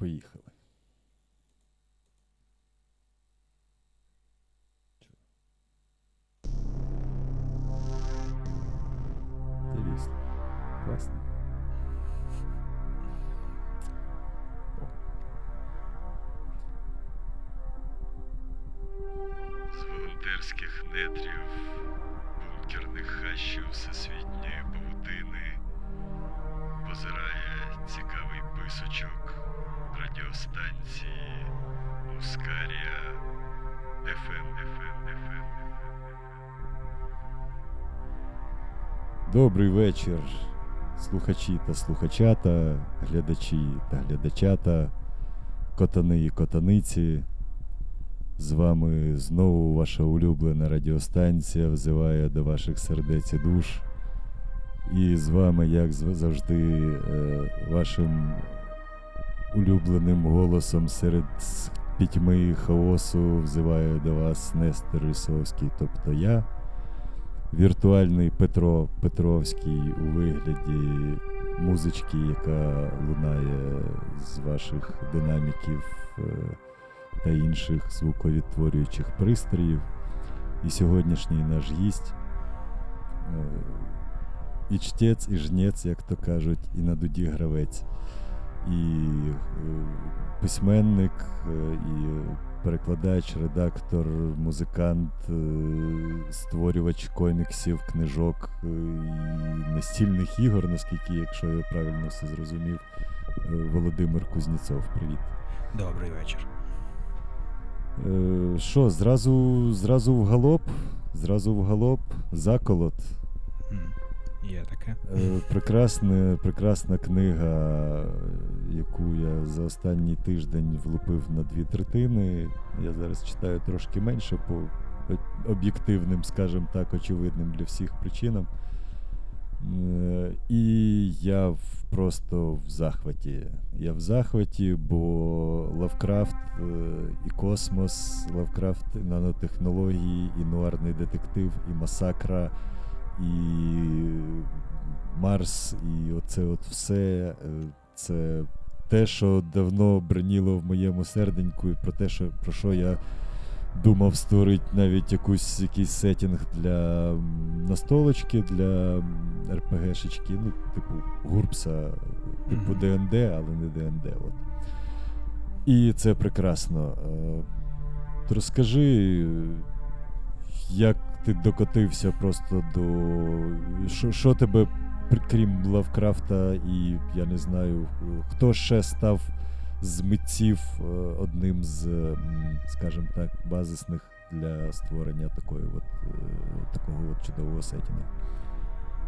Поїхали. Дивіться. Класно. З волонтерських нетрів, бункерних хащів всесвітньої павутини позирає цікавий писочок радіостанції Мускарія ФМ. Добрий вечір, слухачі та слухачата, глядачі та глядачата, котани і котаниці. З вами знову ваша улюблена радіостанція взиває до ваших сердець і душ. І з вами, як завжди, вашим улюбленим голосом серед пітьми хаосу взиває до вас Нестор Рісовський, тобто я, віртуальний Петро Петровський у вигляді музички, яка лунає з ваших динаміків та інших звуковідтворюючих пристроїв. І сьогоднішній наш гість і чтець, і жнець, як то кажуть, і на дуді гравець, і письменник, і перекладач, редактор, музикант, створювач коміксів, книжок і настільних ігор, наскільки, якщо я правильно все зрозумів, Володимир Кузнєцов. Привіт. Добрий вечір. Що, зразу в галоп, заколот. Є таке. Прекрасна книга, яку я за останній тиждень влупив на 2/3. Я зараз читаю трошки менше по об'єктивним, скажімо так, очевидним для всіх причинам. І я просто в захваті. Я в захваті, бо Лавкрафт і космос, Лавкрафт і нанотехнології, і нуарний детектив, і масакра, і Марс, і оце от все. Це те, що давно бриніло в моєму серденьку, і про те, що, про що я думав створити навіть якийсь сеттінг для настолочки, для РПГ-шечки, ну, типу гурпса, типу ДНД, але не ДНД. От. І це прекрасно. Розкажи, як ти докотився просто до... Що тебе, крім Лавкрафта і, я не знаю, хто ще став з митців одним з, скажімо так, базисних для створення такого чудового сеттінгу?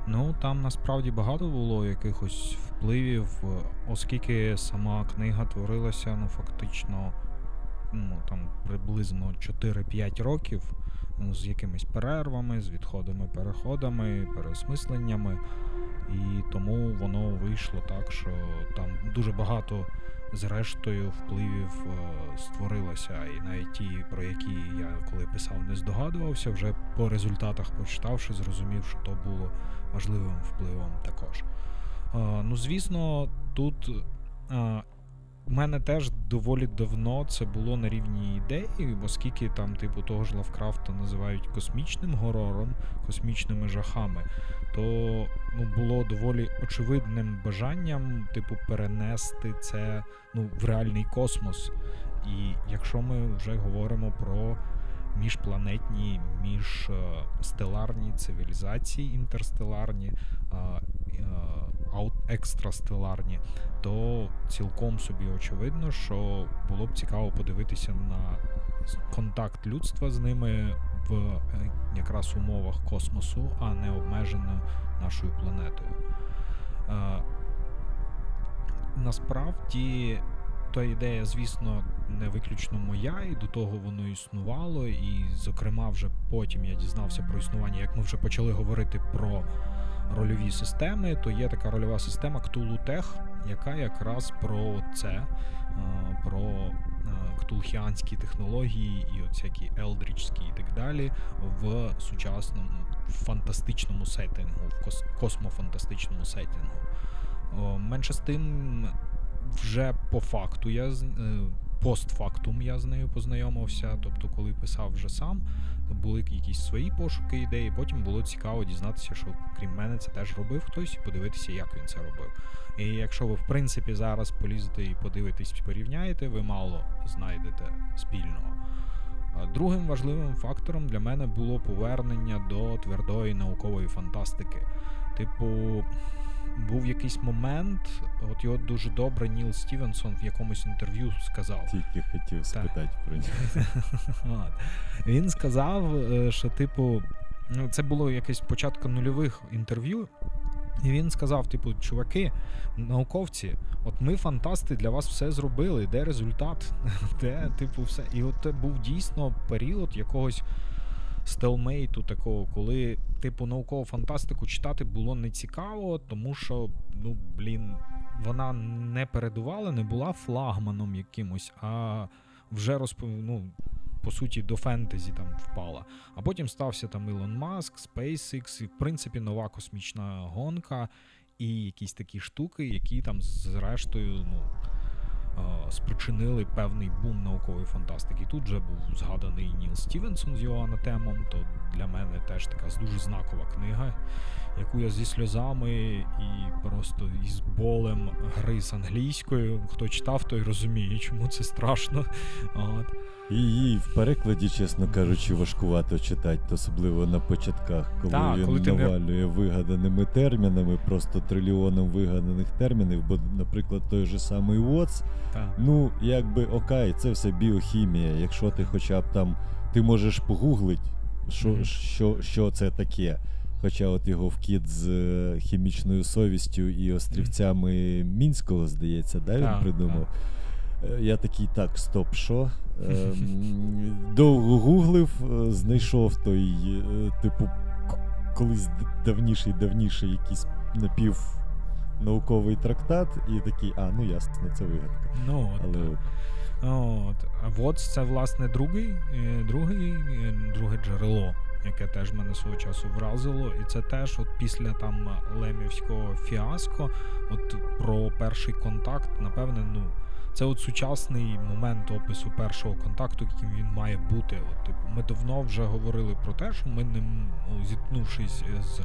Ну, там насправді багато було якихось впливів, оскільки сама книга творилася, ну, фактично, ну, там приблизно 4-5 років, ну, з якимись перервами, з відходами, переходами, переосмисленнями, і тому воно вийшло так, що там дуже багато зрештою впливів створилося, і навіть ті, про які я коли писав, не здогадувався, вже по результатах прочитавши, зрозумів, що то було важливим впливом також. Ну, звісно, тут в мене теж доволі давно це було на рівні ідеї, оскільки там, типу, того ж Лавкрафта називають космічним горором, космічними жахами, то, ну, було доволі очевидним бажанням, типу, перенести це, ну, в реальний космос. І якщо ми вже говоримо про міжпланетні, міжстеларні цивілізації, інтерстеларні, екстрастеларні, то цілком собі очевидно, що було б цікаво подивитися на контакт людства з ними в якраз умовах космосу, а не обмежено нашою планетою. Насправді, та ідея, звісно, не виключно моя, і до того воно існувало, і, зокрема, вже потім я дізнався про існування, як ми вже почали говорити про рольові системи, то є така рольова система Ктулу Тех, яка якраз про це, про ктулхіанські технології і всякі елдрічські і так далі в сучасному фантастичному сеттингу, в космофантастичному сеттингу. Менше з тим, вже по факту постфактум я з нею познайомився, тобто коли писав вже сам, були якісь свої пошуки, ідеї, потім було цікаво дізнатися, що крім мене це теж робив хтось, і подивитися, як він це робив. І якщо ви, в принципі, зараз полізете і подивитесь, порівняєте, ви мало знайдете спільного. Другим важливим фактором для мене було повернення до твердої наукової фантастики. Типу, був якийсь момент, от його дуже добре Ніл Стівенсон в якомусь інтерв'ю сказав. Тільки хотів спитати про нього. Він сказав, що, типу, це було якесь початку нульових інтерв'ю, і він сказав, типу, чуваки, науковці, от ми, фантасти, для вас все зробили, де результат, де, типу, все. І от це був дійсно період якогось стелмейту такого, коли, типу, наукову фантастику читати було нецікаво, тому що, ну, блін, вона не передувала, не була флагманом якимось, а вже по суті, до фентезі там впала. А потім стався там Ілон Маск, SpaceX, і, в принципі, нова космічна гонка і якісь такі штуки, які там, зрештою, спричинили певний бум наукової фантастики. Тут же був згаданий Ніл Стівенсон з його Анатемом, то для мене теж така дуже знакова книга, яку я зі сльозами і просто із болем гриз англійською. Хто читав, той розуміє, чому це страшно. От. І її в перекладі, чесно кажучи, важкувато читати, особливо на початках, коли коли він навалює вигаданими термінами, просто трильйоном вигаданих термінів, бо, наприклад, той же самий Уотс, якби окей, це все біохімія, якщо ти хоча б там, ти можеш погуглити, що це таке, хоча от його вкид з хімічною совістю і острівцями Мінського, здається, він придумав. Я такий, стоп, що? Довго гуглив, знайшов той, колись давніший якийсь напівнауковий трактат, і такий, ясно, це вигадка. Це, власне, друге джерело, яке теж мене свого часу вразило, і це теж от після там лемівського фіаско, от про перший контакт, напевне, це от сучасний момент опису першого контакту, яким він має бути. От, ми давно вже говорили про те, що ми, зіткнувшись з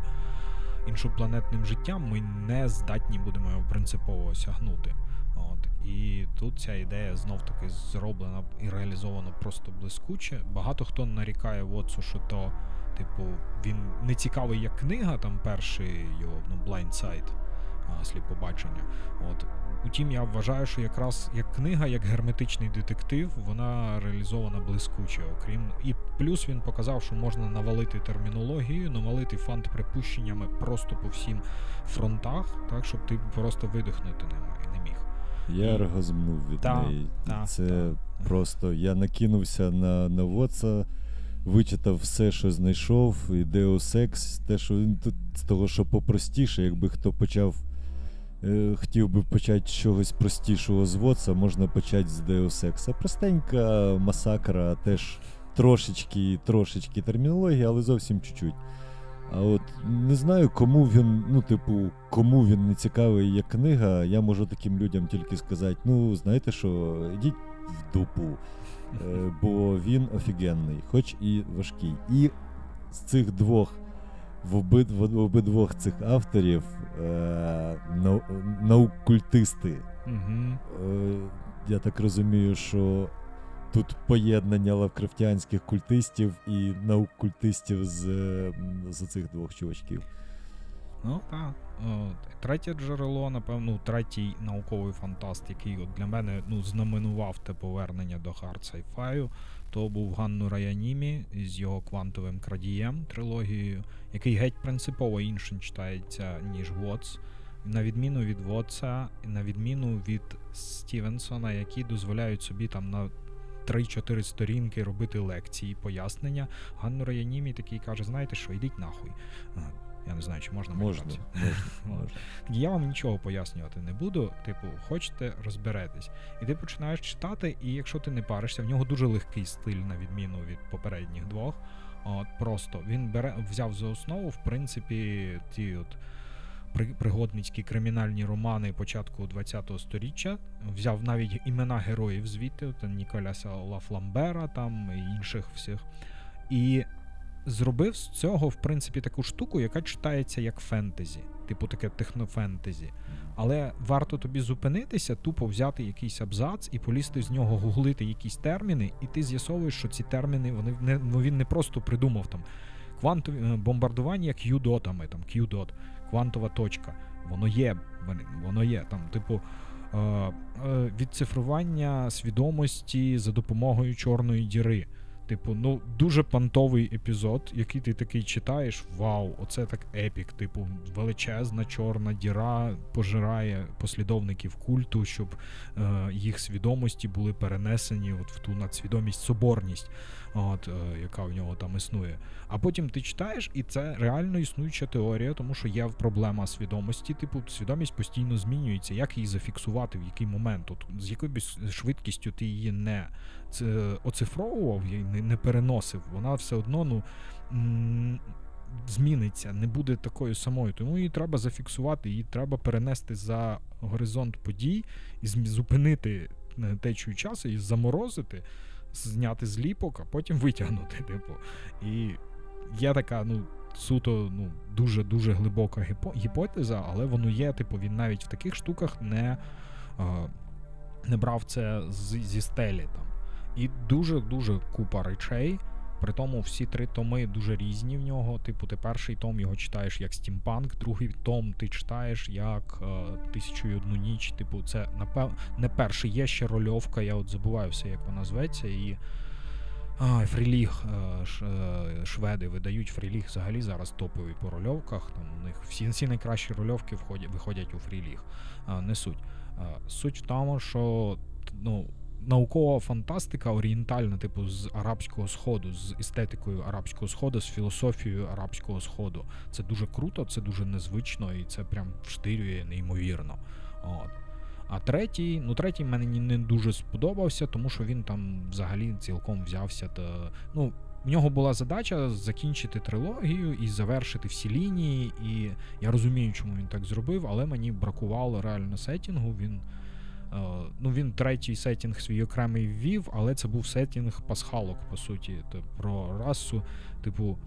іншопланетним життям, ми не здатні будемо його принципово осягнути. От. І тут ця ідея знов-таки зроблена і реалізована просто блискуче. Багато хто нарікає Уотсу, що то, він не цікавий як книга, там перший його «Blind Side», «Сліпобачення». От. Утім, я вважаю, що якраз як книга, як герметичний детектив, вона реалізована блискуче. І плюс він показав, що можна навалити термінологію, навалити фант припущеннями просто по всім фронтах, так, щоб ти просто видихнути не міг. Я оргазмнув від неї. Просто я накинувся на Уотса, вичитав все, що знайшов, і Deus Ex, те, що з того, що попростіше, якби хто хотів би почати з чогось простішого з Уотса, можна почати з Deus Ex. Простенька масакра, теж трошечки термінології, але зовсім чуть-чуть. А от не знаю, кому він не цікавий як книга, я можу таким людям тільки сказати, знаєте що, ідіть в дупу, бо він офігенний, хоч і важкий. І з цих двох в обидвох цих авторів наукультисти. Я так розумію, що тут поєднання лавкрафтянських культистів і наукультистів з цих двох чувачків. Третє джерело, напевно, третій науковий фантаст, який от для мене знаменував те повернення до hard sci-fi, то був Ганну Раяніемі з його «Квантовим крадієм» трилогією, який геть принципово іншим читається, ніж Уотс. На відміну від Уотса, на відміну від Стівенсона, які дозволяють собі там на 3-4 сторінки робити лекції, пояснення, Ганну Раяніемі такий каже, знаєте що, йдіть нахуй. Я не знаю, чи можна. Я вам нічого пояснювати не буду, хочете, розберетесь. І ти починаєш читати, і якщо ти не паришся, в нього дуже легкий стиль, на відміну від попередніх двох. От, просто він взяв за основу, в принципі, ті от пригодницькі кримінальні романи початку ХХ століття. Взяв навіть імена героїв звідти, Ніколяса Лафламбера там і інших всіх. І зробив з цього, в принципі, таку штуку, яка читається як фентезі, типу таке технофентезі. Але варто тобі зупинитися, тупо взяти якийсь абзац і полізти з нього, гуглити якісь терміни, і ти з'ясовуєш, що ці терміни, він не просто придумав там квантові бомбардування Q-дотами, там Q-дот, квантова точка. Воно є там, типу, відцифрування свідомості за допомогою чорної діри. Типу, ну, дуже понтовий епізод, який ти такий читаєш, вау, оце так епік, типу, величезна чорна діра пожирає послідовників культу, щоб їх свідомості були перенесені от в ту надсвідомість, соборність, яка у нього там існує. А потім ти читаєш, і це реально існуюча теорія, тому що є проблема свідомості, типу, свідомість постійно змінюється, як її зафіксувати, в який момент, от, з якою швидкістю ти її не оцифровував, не переносив, вона все одно зміниться, не буде такою самою, тому її треба зафіксувати, її треба перенести за горизонт подій, і зупинити течію часу, і заморозити, зняти зліпок, а потім витягнути. Типу. І є така, суто дуже-дуже глибока гіпотеза, але воно є, типу, він навіть в таких штуках не брав це зі стелі там. І дуже-дуже купа речей, при тому всі три томи дуже різні в нього, типу ти перший том його читаєш як стімпанк, другий том ти читаєш як «Тисячу і одну ніч», типу це не перший, є ще рольовка, я от забуваю все, як вона зветься, і Фрі Ліг, шведи видають, Фрі Ліг взагалі зараз топовий по рольовках, там у них всі найкращі рольовки виходять у Фрі Ліг, не суть. Суть в тому, що, наукова фантастика орієнтальна, типу, з Арабського Сходу, з естетикою Арабського Сходу, з філософією Арабського Сходу. Це дуже круто, це дуже незвично і це прям вштирює неймовірно. От. А третій мені не дуже сподобався, тому що він там взагалі цілком взявся та... В нього була задача закінчити трилогію і завершити всі лінії, і я розумію, чому він так зробив, але мені бракувало реально сеттінгу, він третій сеттінг свій окремий ввів, але це був сеттінг пасхалок, по суті, про расу, типу,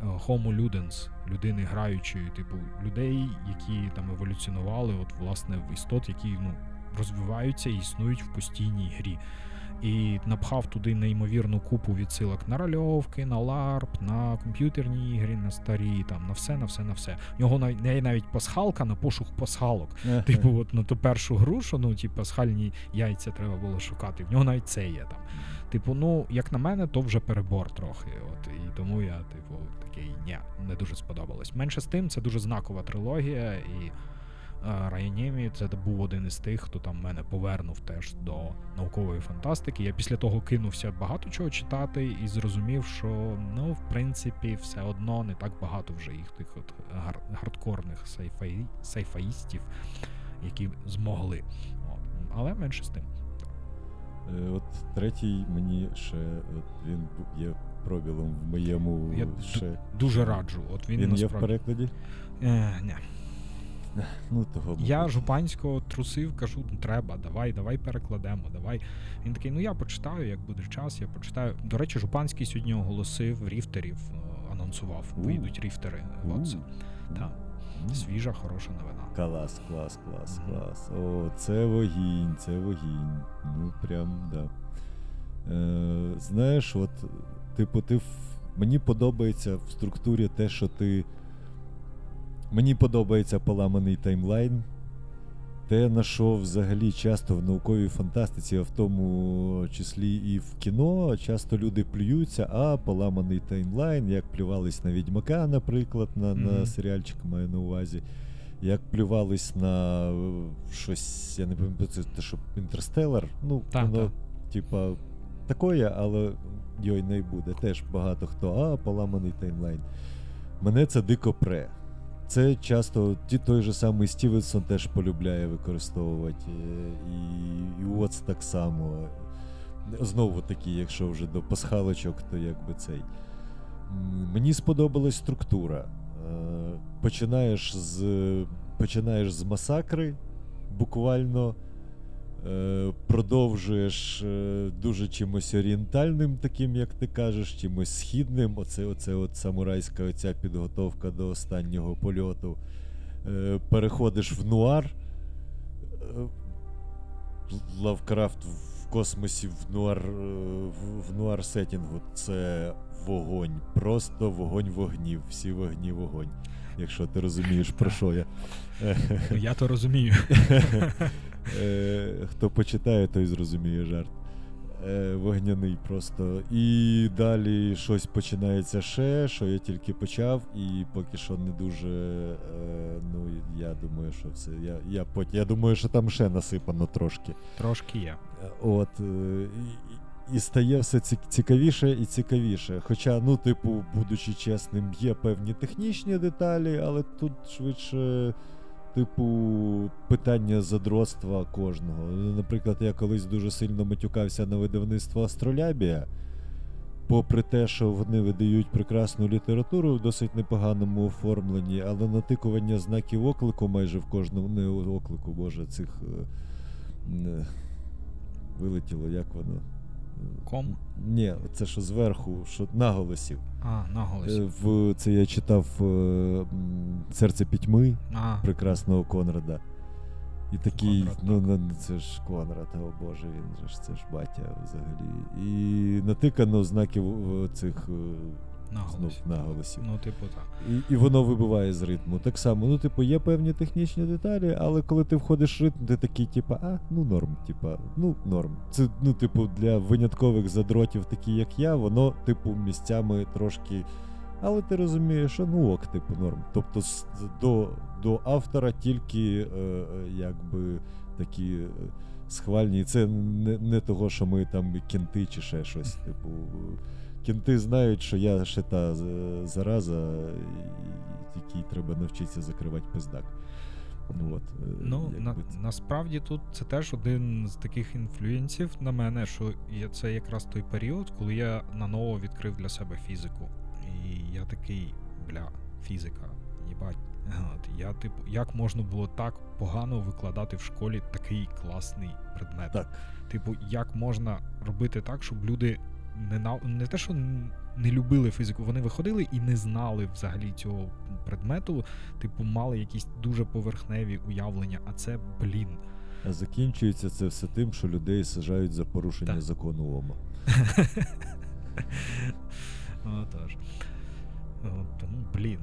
Homo Ludens, людини граючої, типу, людей, які там еволюціонували, от, власне, в істот, які, розвиваються і існують в постійній грі. І напхав туди неймовірну купу відсилок на рольовки, на ларп, на комп'ютерні ігри, на старі, там, на все. У нього навіть пасхалка на пошук пасхалок. Типу, от на ту першу гру, що, ті пасхальні яйця треба було шукати. В нього навіть це є там. Типу, як на мене, то вже перебор трохи. От, і тому я, такий, не дуже сподобалось. Менше з тим, це дуже знакова трилогія, і Раяніемі, це був один із тих, хто там мене повернув теж до наукової фантастики. Я після того кинувся багато чого читати і зрозумів, що, в принципі, все одно не так багато вже їх тих от хардкорних сайфаїстів, які змогли. Але менше з тим. От третій мені ще, він є пробілом в моєму... Я дуже раджу. От він насправді... є в перекладі? Ні. Я Жупанського трусив, кажу, треба, давай перекладемо, давай. Він такий, я почитаю, як буде час, я почитаю. До речі, Жупанський сьогодні оголосив ріфтерів, анонсував, вийдуть ріфтери Уотса. Так, свіжа, хороша новина. Клас. О, це вогінь. Прям, да. Знаєш, от, типу, мені подобається в структурі те, що Мені подобається поламаний таймлайн. Те, на що взагалі часто в науковій фантастиці, а в тому числі і в кіно, часто люди плюються, а поламаний таймлайн, як плювались на «Відьмака», наприклад, на серіальчик маю на увазі, як плювались на щось, я не пам'ятаю, це що «Інтерстеллар», типа такое, але йой не буде. Теж багато хто, поламаний таймлайн. Мене це дико пре. Це часто той же самий Стівенсон теж полюбляє використовувати, і Уотс так само. Знову таки, якщо вже до пасхалочок, то якби цей. Мені сподобалась структура. Починаєш з починаєш з масакри, буквально продовжуєш дуже чимось орієнтальним, таким, як ти кажеш, чимось східним. Оце от самурайська оця підготовка до останнього польоту. Переходиш в нуар. Лавкрафт в космосі в нуар сеттінгу – це вогонь. Просто вогонь вогнів. Всі вогні вогонь. Якщо ти розумієш, про що я. Я то розумію. Хто почитає, той зрозуміє жарт. Вогняний просто. І далі щось починається ще, що я тільки почав, і поки що не дуже, ну, я думаю, що все. Я думаю, що там ще насипано трошки. Трошки є. От. І стає все цікавіше і цікавіше. Хоча, ну, типу, будучи чесним, є певні технічні деталі, але тут швидше, типу, питання задротства кожного. Наприклад, я колись дуже сильно матюкався на видавництво Астролябія, попри те, що вони видають прекрасну літературу в досить непоганому оформленні, але натикування знаків оклику майже в кожному, не оклику, боже, цих вилетіло, як воно? Ком? Ні, це що зверху, що наголосів. Наголосів. Це я читав «Серце пітьми» прекрасного Конрада. І такий, Конрад, ну так. Це ж Конрад, о боже, він же ж, це ж батя взагалі. І натикано знаків цих наголосів. Ну, типу, так. І воно вибиває з ритму. Так само, ну, типу, є певні технічні деталі, але коли ти входиш в ритм, ти такий, типу, ну, норм, типа, ну, норм. Це, ну, типу, для виняткових задротів, такі, як я, воно, типу, місцями трошки, але ти розумієш, що, ну, ок, типу, норм. Тобто, до автора тільки, якби, такі схвальні. Це не того, що ми там кінти чи ще щось, типу, кінти знають, що я ще та зараза, якій треба навчитися закривати пиздак. От, ну, насправді тут це теж один з таких інфлюенсів на мене, що це якраз той період, коли я наново відкрив для себе фізику. І я такий, фізика, їбать. Я, типу, як можна було так погано викладати в школі такий класний предмет? Так. Типу, як можна робити так, щоб люди не те, що не любили фізику, вони виходили і не знали взагалі цього предмету, типу мали якісь дуже поверхневі уявлення, а це, блін. А закінчується це все тим, що людей саджають за порушення закону ОМА. Отож. Тому, блін.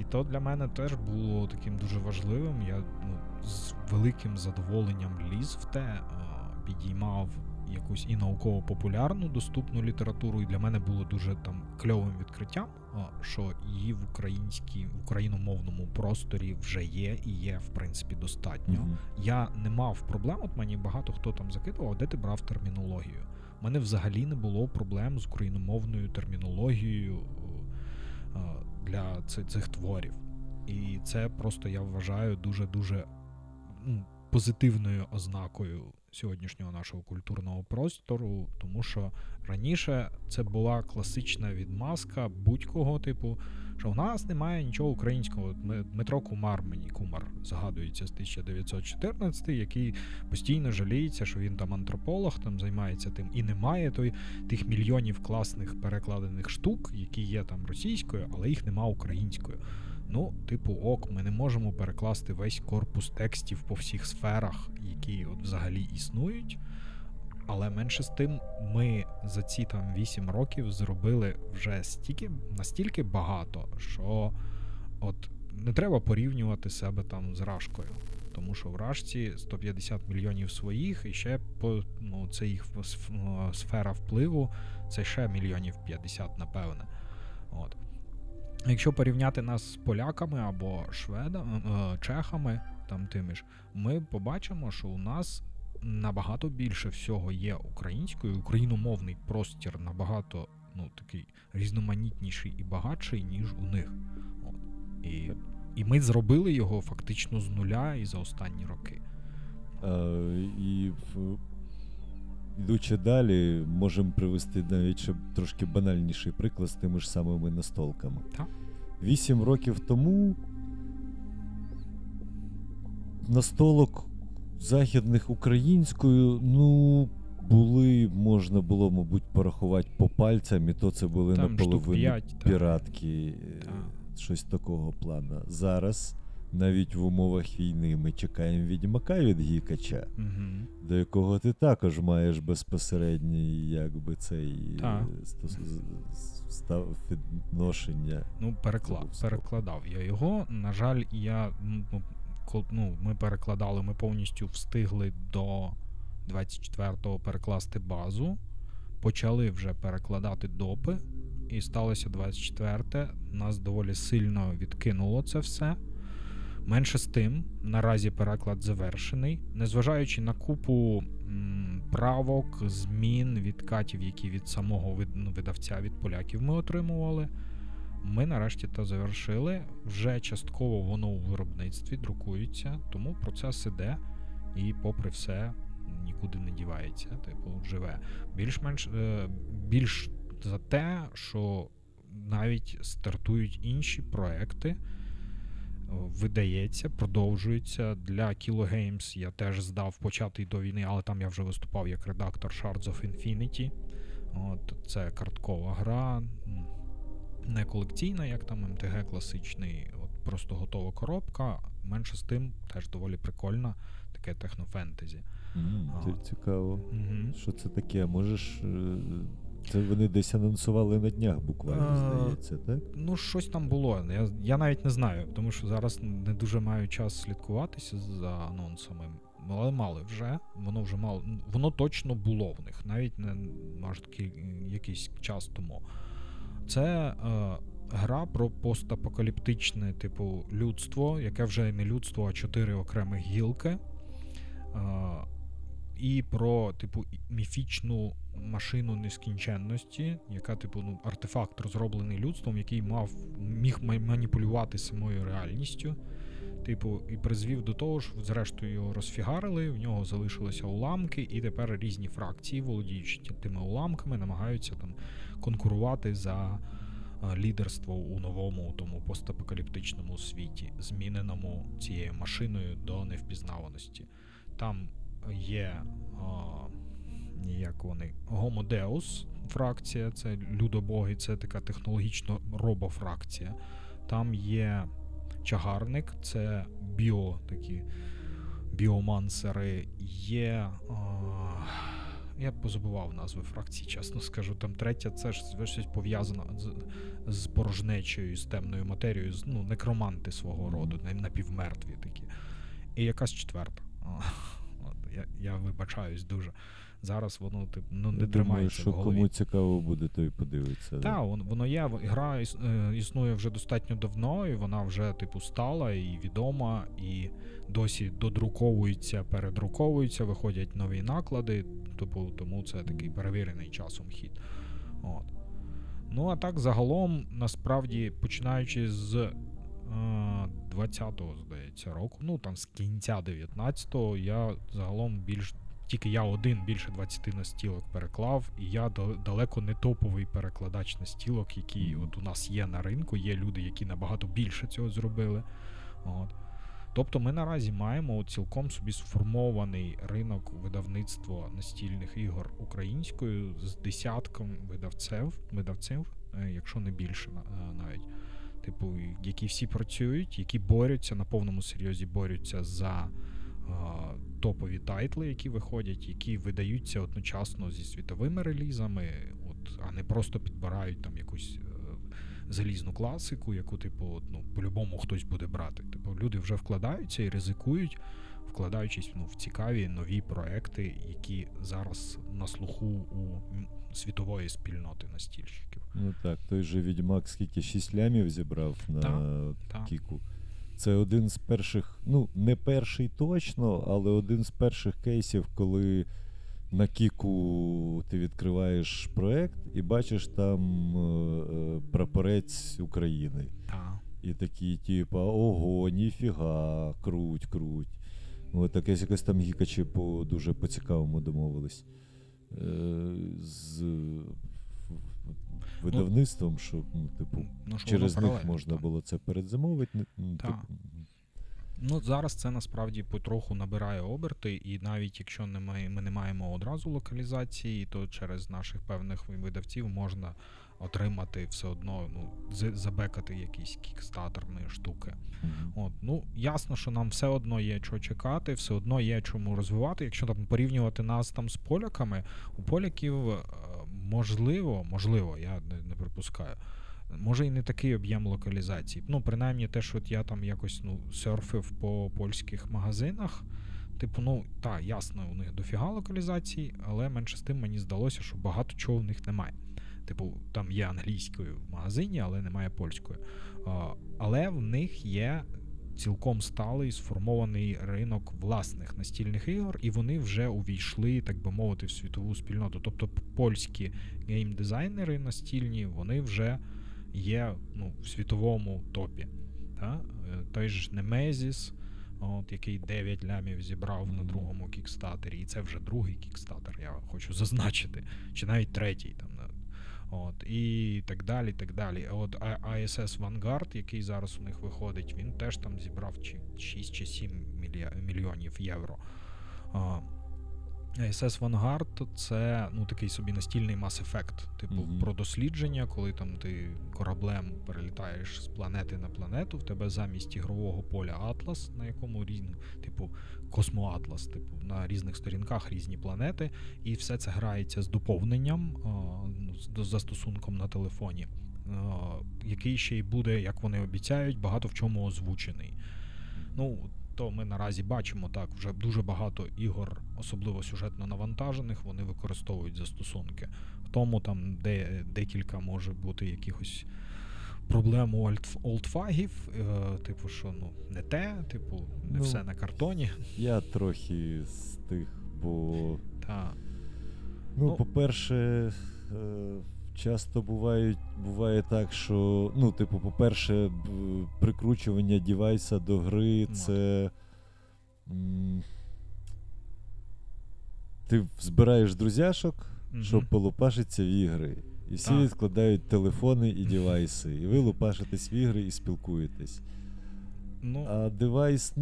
І то для мене теж було таким дуже важливим. Я з великим задоволенням ліз в те, підіймав якусь і науково-популярну доступну літературу, і для мене було дуже там кльовим відкриттям, що її в україномовному просторі вже є і є, в принципі, достатньо. Mm-hmm. Я не мав проблем, от мені багато хто там закидував, де ти брав термінологію. У мене взагалі не було проблем з україномовною термінологією для цих творів. І це просто, я вважаю, дуже-дуже позитивною ознакою сьогоднішнього нашого культурного простору, тому що раніше це була класична відмазка будь-кого типу, що в нас немає нічого українського. Дмитро Кумар, мені Кумар згадується з 1914, який постійно жаліється, що він там антрополог, там займається тим, і немає тих мільйонів класних перекладених штук, які є там російською, але їх нема українською. Ну, типу, ми не можемо перекласти весь корпус текстів по всіх сферах, які от взагалі існують. Але менше з тим, ми за ці там 8 років зробили вже настільки багато, що от не треба порівнювати себе там з Рашкою. Тому що в Рашці 150 мільйонів своїх, і ще це їх сфера впливу, це ще мільйонів 50, напевне. От. Якщо порівняти нас з поляками або шведами, чехами, там тими ж, ми побачимо, що у нас набагато більше всього є українською, україномовний простір набагато, такий різноманітніший і багатший, ніж у них. От. І ми зробили його фактично з нуля і за останні роки. Ідучи далі, можемо привести навіть ще трошки банальніший приклад з тими ж самими настолками. 8 років тому настолок західних українською, ну, були, можна було, мабуть, порахувати по пальцям, і то це були там наполовину 5, піратки, так. Щось такого плана. Зараз, навіть в умовах війни, ми чекаємо відьмака від Гікача, угу. до якого ти також маєш безпосередній, якби, цей став відношення. Ну, перекладав я його, на жаль, ми перекладали, ми повністю встигли до 24-го перекласти базу, почали вже перекладати допи, і сталося 24-те, нас доволі сильно відкинуло це все. Менше з тим, наразі переклад завершений, незважаючи на купу правок, змін, відкатів, які від самого видавця, від поляків ми отримували, ми нарешті то завершили, вже частково воно у виробництві друкується, тому процес іде і попри все нікуди не дівається, типу живе. Більш за те, що навіть стартують інші проекти, видається, продовжується. Для Кілогеймс я теж здав початий до війни, але там я вже виступав як редактор Shards of Infiniti. От, це карткова гра, не колекційна, як там МТГ класичний, от просто готова коробка. Менше з тим, теж доволі прикольна, таке технофентезі. Цікаво. Mm-hmm. Що це таке? Можеш... Це вони десь анонсували на днях буквально, здається, так? Ну, щось там було. Я навіть не знаю, тому що зараз не дуже маю час слідкуватися за анонсами. Але мали вже, воно точно було в них, навіть не може якийсь час тому. Це гра про постапокаліптичне, типу, людство, яке вже не людство, а 4 окремих гілки. І про, типу, міфічну машину нескінченності, яка, типу, артефакт, розроблений людством, який міг маніпулювати самою реальністю, типу, і призвів до того, що зрештою його розфігарили, в нього залишилися уламки, і тепер різні фракції, володіючи тими уламками, намагаються там конкурувати за лідерство у новому тому постапокаліптичному світі, зміненому цією машиною до невпізнаваності. Там є, як вони, Homo Deus фракція, це людобоги, це така технологічно робофракція. Там є чагарник, це такі біомансери, є, я позабував назви фракції, чесно скажу, там третя, це ж щось пов'язано з порожнечою, з темною матерією, ну, некроманти свого роду, напівмертві такі. І якась четверта. Я вибачаюсь дуже. Зараз воно не тримається в голові. Кому цікаво буде, то й подивиться. Так, воно є. Гра існує вже достатньо давно, і вона вже, типу, стала і відома, і досі додруковується, передруковується, виходять нові наклади, типу, тому це такий перевірений часом хід. От. Ну, а так, загалом, насправді, починаючи з 20-го, здається, року, ну там з кінця 19-го, я загалом тільки я один більше 20 настілок переклав, і я далеко не топовий перекладач настілок, який от у нас є на ринку, є люди, які набагато більше цього зробили. От. Тобто ми наразі маємо цілком собі сформований ринок видавництва настільних ігор українською з десятком видавців, якщо не більше навіть. Типу, які всі працюють, які борються, на повному серйозі борються за топові тайтли, які виходять, які видаються одночасно зі світовими релізами, а не просто підбирають там якусь залізну класику, яку, типу, по-любому хтось буде брати. Типу, люди вже вкладаються і ризикують, вкладаючись в цікаві нові проекти, які зараз на слуху у світової спільноти настільщиків. Ну так, той же Відьмак скільки 6 лямів зібрав на Кіку. Це один з перших, ну не перший точно, але один з перших кейсів, коли на Кіку ти відкриваєш проект і бачиш там прапорець України. Так. І такі, типу, ого, ніфіга, круть. От так якось там гікачі дуже по-цікавому домовились з видавництвом, щоб через них можна було це передзамовити. Ну, зараз це насправді потроху набирає оберти, і навіть якщо ми не маємо одразу локалізації, то через наших певних видавців можна отримати все одно, забекати якісь кікстатерні штуки. Mm-hmm. Ясно, що нам все одно є чого чекати, все одно є чому розвивати. Якщо там порівнювати нас там з поляками, у поляків можливо, я не припускаю, може і не такий об'єм локалізацій. Принаймні те, що я там якось серфив по польських магазинах, ясно, у них дофіга локалізацій, але менше з тим мені здалося, що багато чого в них немає. Там є англійською в магазині, але немає польською. Але в них є цілком сталий сформований ринок власних настільних ігор, і вони вже увійшли, так би мовити, в світову спільноту. Тобто польські геймдизайнери настільні, вони вже є в світовому топі. Та? Той ж Немезіс, який 9 лямів зібрав на другому кікстатері, і це вже другий кікстатер, я хочу зазначити, чи навіть третій там. І так далі, і так далі. ISS Vanguard, який зараз у них виходить, він теж там зібрав 6 чи 7 мільйонів євро. ISS Vanguard — це такий собі настільний Mass Effect, про дослідження, коли там ти кораблем перелітаєш з планети на планету, в тебе замість ігрового поля атлас, на якому космоатлас, на різних сторінках різні планети, і все це грається з доповненням, з застосунком на телефоні, який ще й буде, як вони обіцяють, багато в чому озвучений. То ми наразі бачимо, вже дуже багато ігор, особливо сюжетно навантажених, вони використовують застосунки. В тому там декілька може бути якихось проблем у олдфагів, що не те, не все на картоні. Я трохи з тих, бо по-перше, часто буває так, що, по-перше, прикручування девайса до гри, це ти збираєш друзяшок, щоб полупашиться в ігри. І всі відкладають телефони і девайси. І ви лупашитесь в ігри і спілкуєтесь. А девайс,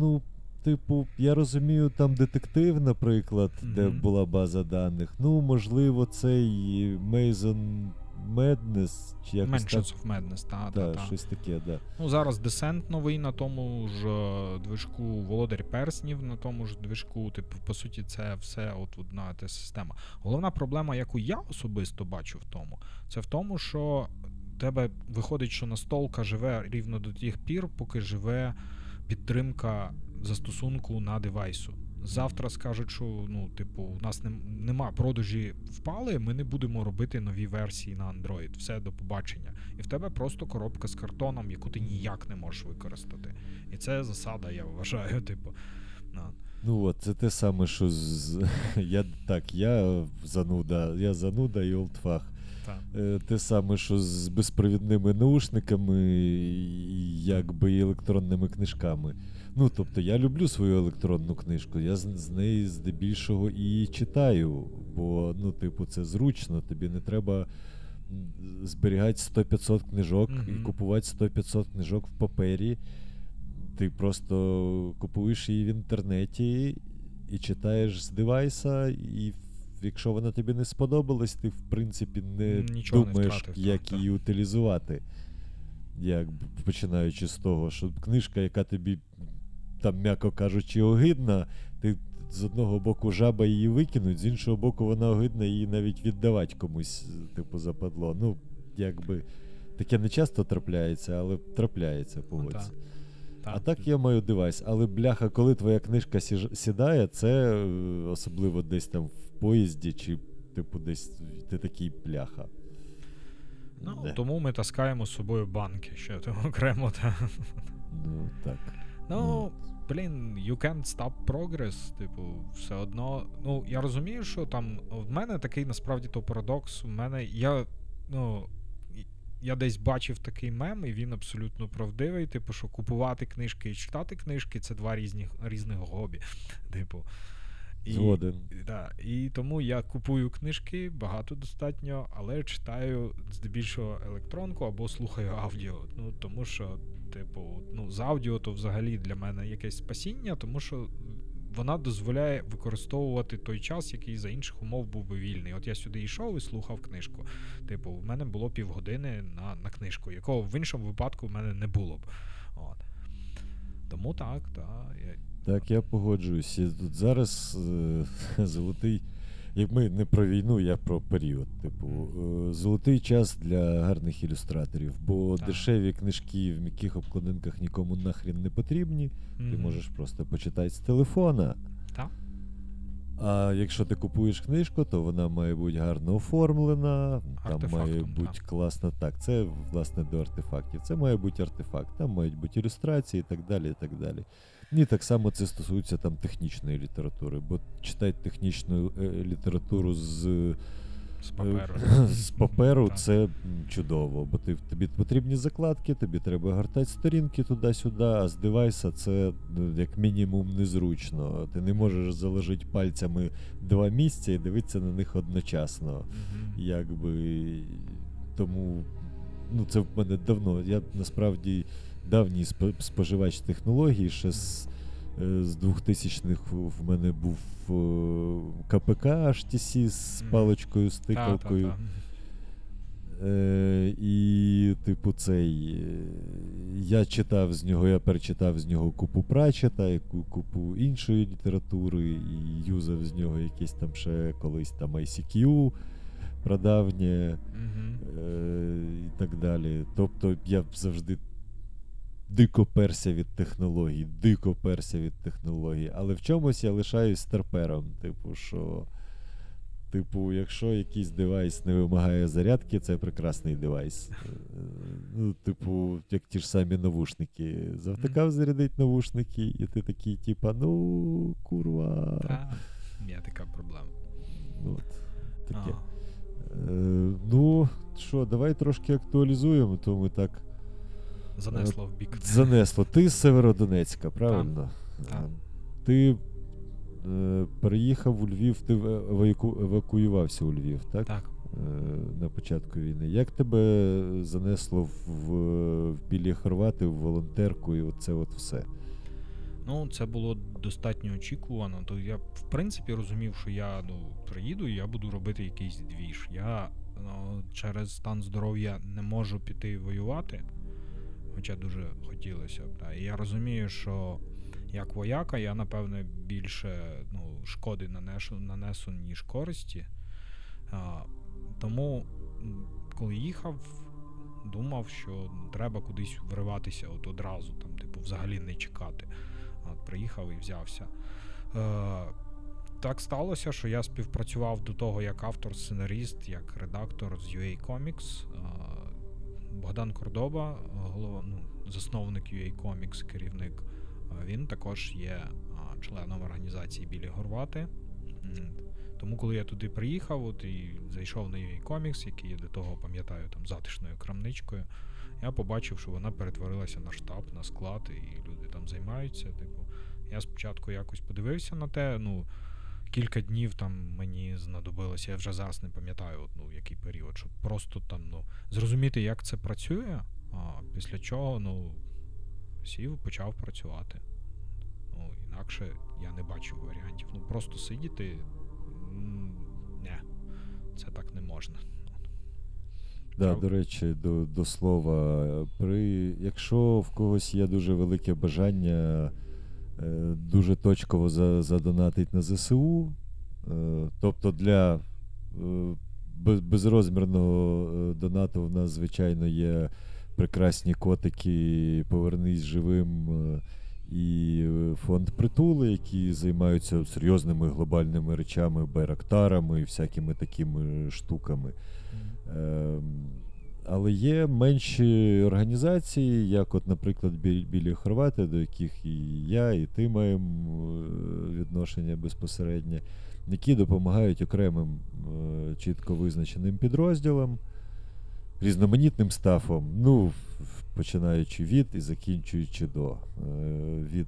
я розумію, там детектив, наприклад, де була база даних. Можливо, цей Mason Madness, чи якось так. Mansions of Madness, так. Щось таке, да. Зараз Descent новий на тому ж движку, Володар Перснів на тому ж движку, по суті, це все одна та система. Головна проблема, яку я особисто бачу в тому, це в тому, що в тебе виходить, що настолка живе рівно до тих пір, поки живе підтримка застосунку на девайсу. Завтра скажуть, що у нас нема, продажі впали, ми не будемо робити нові версії на Android. Все, до побачення. І в тебе просто коробка з картоном, яку ти ніяк не можеш використати. І це засада, я вважаю, це те саме, що я зануда і олдфаг. Те саме, що з безпровідними наушниками і електронними книжками. Тобто я люблю свою електронну книжку, я з неї здебільшого і читаю, бо, це зручно, тобі не треба зберігати 100-500 книжок і купувати 100-500 книжок в папері, ти просто купуєш її в інтернеті і читаєш з девайса, і якщо вона тобі не сподобалась, ти, в принципі, не думаєш, як її утилізувати. Починаючи з того, що книжка, яка тобі, м'яко кажучи, огидна, ти з одного боку жаба її викинуть, з іншого боку вона огидна, її навіть віддавати комусь, западло. Таке не часто трапляється, але трапляється, погодься. А так я маю девайс, але бляха, коли твоя книжка сідає, це особливо десь там в поїзді, чи десь ти такий бляха. Тому ми таскаємо з собою банки, ще там окремо. Так. You can't stop progress, все одно. Я розумію, що там в мене такий насправді то парадокс. В мене я десь бачив такий мем, і він абсолютно правдивий, що купувати книжки і читати книжки — це два різних гобі. Згоден. І тому я купую книжки, багато достатньо, але читаю здебільшого електронку або слухаю аудіо. Ну, тому що, типу, ну, з аудіо то взагалі для мене якесь спасіння, тому що вона дозволяє використовувати той час, який за інших умов був би вільний. От я сюди йшов і слухав книжку. Типу, в мене було півгодини на книжку, якого в іншому випадку в мене не було б. От. Тому так, так. Так, я погоджуюсь. І тут зараз золотий, як ми не про війну, я про період. Типу, золотий час для гарних ілюстраторів, бо так. Дешеві книжки в м'яких обкладинках нікому нахрін не потрібні. Mm-hmm. Ти можеш просто почитати з телефона. Так. А якщо ти купуєш книжку, то вона має бути гарно оформлена, там має бути класно. Так, це, власне, до артефактів. Це має бути артефакт, там мають бути ілюстрації і так далі, і так далі. І так само це стосується там технічної літератури, бо читати технічну літературу з паперу це чудово, бо тобі потрібні закладки, тобі треба гортати сторінки туди-сюди, а з девайса це як мінімум незручно. Ти не можеш заложити пальцями два місця і дивитися на них одночасно. Mm-hmm. Якби, тому ну, це в мене давно. Я насправді давній споживач технологій, ще з 2000-х в мене був КПК HTC з паличкою, стикалкою. І, типу, цей... Я читав з нього, я перечитав з нього купу Пратчета, купу іншої літератури, і юзав з нього якісь там ще колись там ICQ прадавнє, і так далі. Тобто я завжди дико перся від технологій, але в чомусь я лишаюсь старпером, типу, що типу, якщо якийсь девайс не вимагає зарядки, це прекрасний девайс. Ну, типу, як ті ж самі навушники. Завтикав зарядить навушники, і ти такий, типа, ну, курва. Є така проблема. От, таке. Ну, що, давай трошки актуалізуємо, то ми так занесло в бік. Занесло. Ти з Северодонецька, правильно? Так. Ти переїхав у Львів, ти евакуювався у Львів, так? Так. На початку війни. Як тебе занесло в Білі Хорвати, в волонтерку і оце от все? Ну, це було достатньо очікувано. То я, в принципі, розумів, що я приїду і я буду робити якийсь двіж. Я через стан здоров'я не можу піти воювати. Хоча дуже хотілося б. І я розумію, що як вояка я, напевне, більше шкоди нанесу, ніж користі. Тому, коли їхав, думав, що треба кудись вриватися от одразу, там, типу, взагалі не чекати. От, приїхав і взявся. Так сталося, що я співпрацював до того, як автор-сценарист, як редактор з UA Comics. Богдан Кордоба, голова, засновник UA Comics, керівник, він також є членом організації Білі Хорвати. Тому коли я туди приїхав от, і зайшов на UA Comics, який я до того пам'ятаю там затишною крамничкою, я побачив, що вона перетворилася на штаб, на склад, і люди там займаються. Типу, я спочатку якось подивився на те, кілька днів там мені знадобилося, я вже зараз не пам'ятаю, який період, щоб просто там, зрозуміти, як це працює, після чого, сів, почав працювати. Інакше я не бачив варіантів. Просто сидіти, не, це так не можна. Да, до речі, до слова, якщо в когось є дуже велике бажання дуже точково задонатить на ЗСУ, тобто для безрозмірного донату в нас, звичайно, є прекрасні котики «Повернись живим» і фонд «Притули», які займаються серйозними глобальними речами, байрактарами і всякими такими штуками. Але є менші організації, як от, наприклад, Білі Хорвати, до яких і я, і ти маємо відношення безпосередньо, які допомагають окремим чітко визначеним підрозділам. різноманітним стафом, ну, починаючи від і закінчуючи до. Від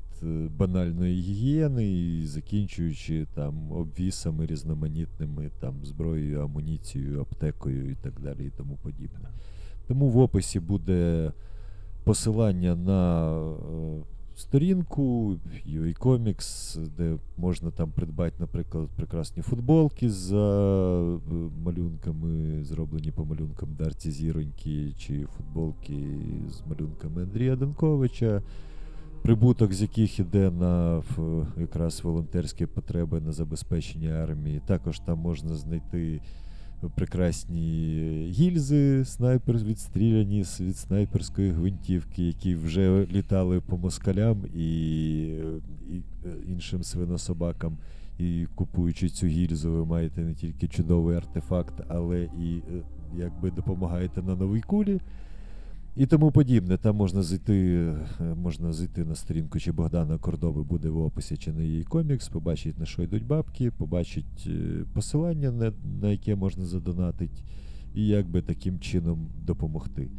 банальної гігієни і закінчуючи там обвісами різноманітними, там, зброєю, амуніцією, аптекою і так далі і тому подібне. Тому в описі буде посилання на сторінку UA Comics, де можна там придбати, наприклад, прекрасні футболки з малюнками, зроблені по малюнкам Дарті Зіроньки, чи футболки з малюнками Андрія Данковича, прибуток з яких іде на якраз волонтерські потреби, на забезпечення армії. Також там можна знайти прекрасні гільзи відстріляні від снайперської гвинтівки, які вже літали по москалям і іншим свинособакам. І купуючи цю гільзу, ви маєте не тільки чудовий артефакт, але і якби допомагаєте на новій кулі. І тому подібне. Там можна зайти на сторінку чи Богдана Кордоби, буде в описі, чи на її комікс, побачить, на що йдуть бабки, побачить посилання, на яке можна задонатити, і як би таким чином допомогти.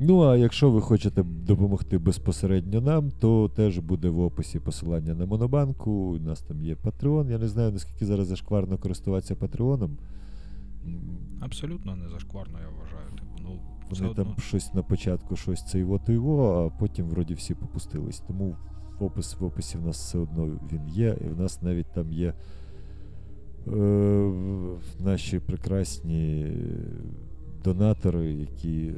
Ну, а якщо ви хочете допомогти безпосередньо нам, то теж буде в описі посилання на Монобанку, у нас там є Patreon. Я не знаю, наскільки зараз зашкварно користуватися Patreon. Абсолютно не зашкварно, я вважаю. Вони там щось на початку, щось це його, а потім вроді всі попустились. Тому в описі в нас все одно він є, і в нас навіть там є наші прекрасні донатори, які,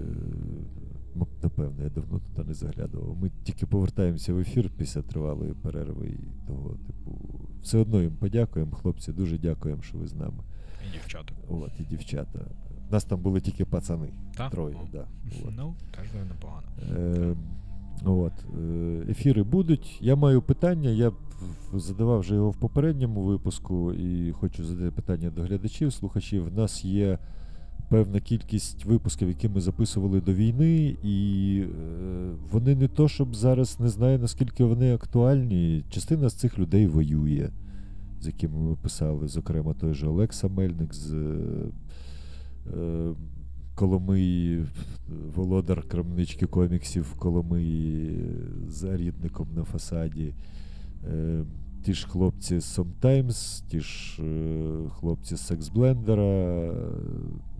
напевно, я давно туди не заглядував. Ми тільки повертаємося в ефір після тривалої перерви і того, типу, все одно їм подякуємо, хлопці, дуже дякуємо, що ви з нами. І дівчата. От, і дівчата. У нас там були тільки пацани. Та? Троє, так. Да. Ну, теж було непогано. Ефіри будуть. Я маю питання, я задавав вже його в попередньому випуску, і хочу задати питання до глядачів, слухачів. У нас є певна кількість випусків, які ми записували до війни, і вони не то, щоб зараз, не знаю, наскільки вони актуальні. Частина з цих людей воює, з якими ми писали, зокрема, той же Олексій Мельник з Коломиї, володар крамнички коміксів Коломиї за рідником на фасаді, ті ж хлопці з Sometimes, ті ж хлопці з Sex Blender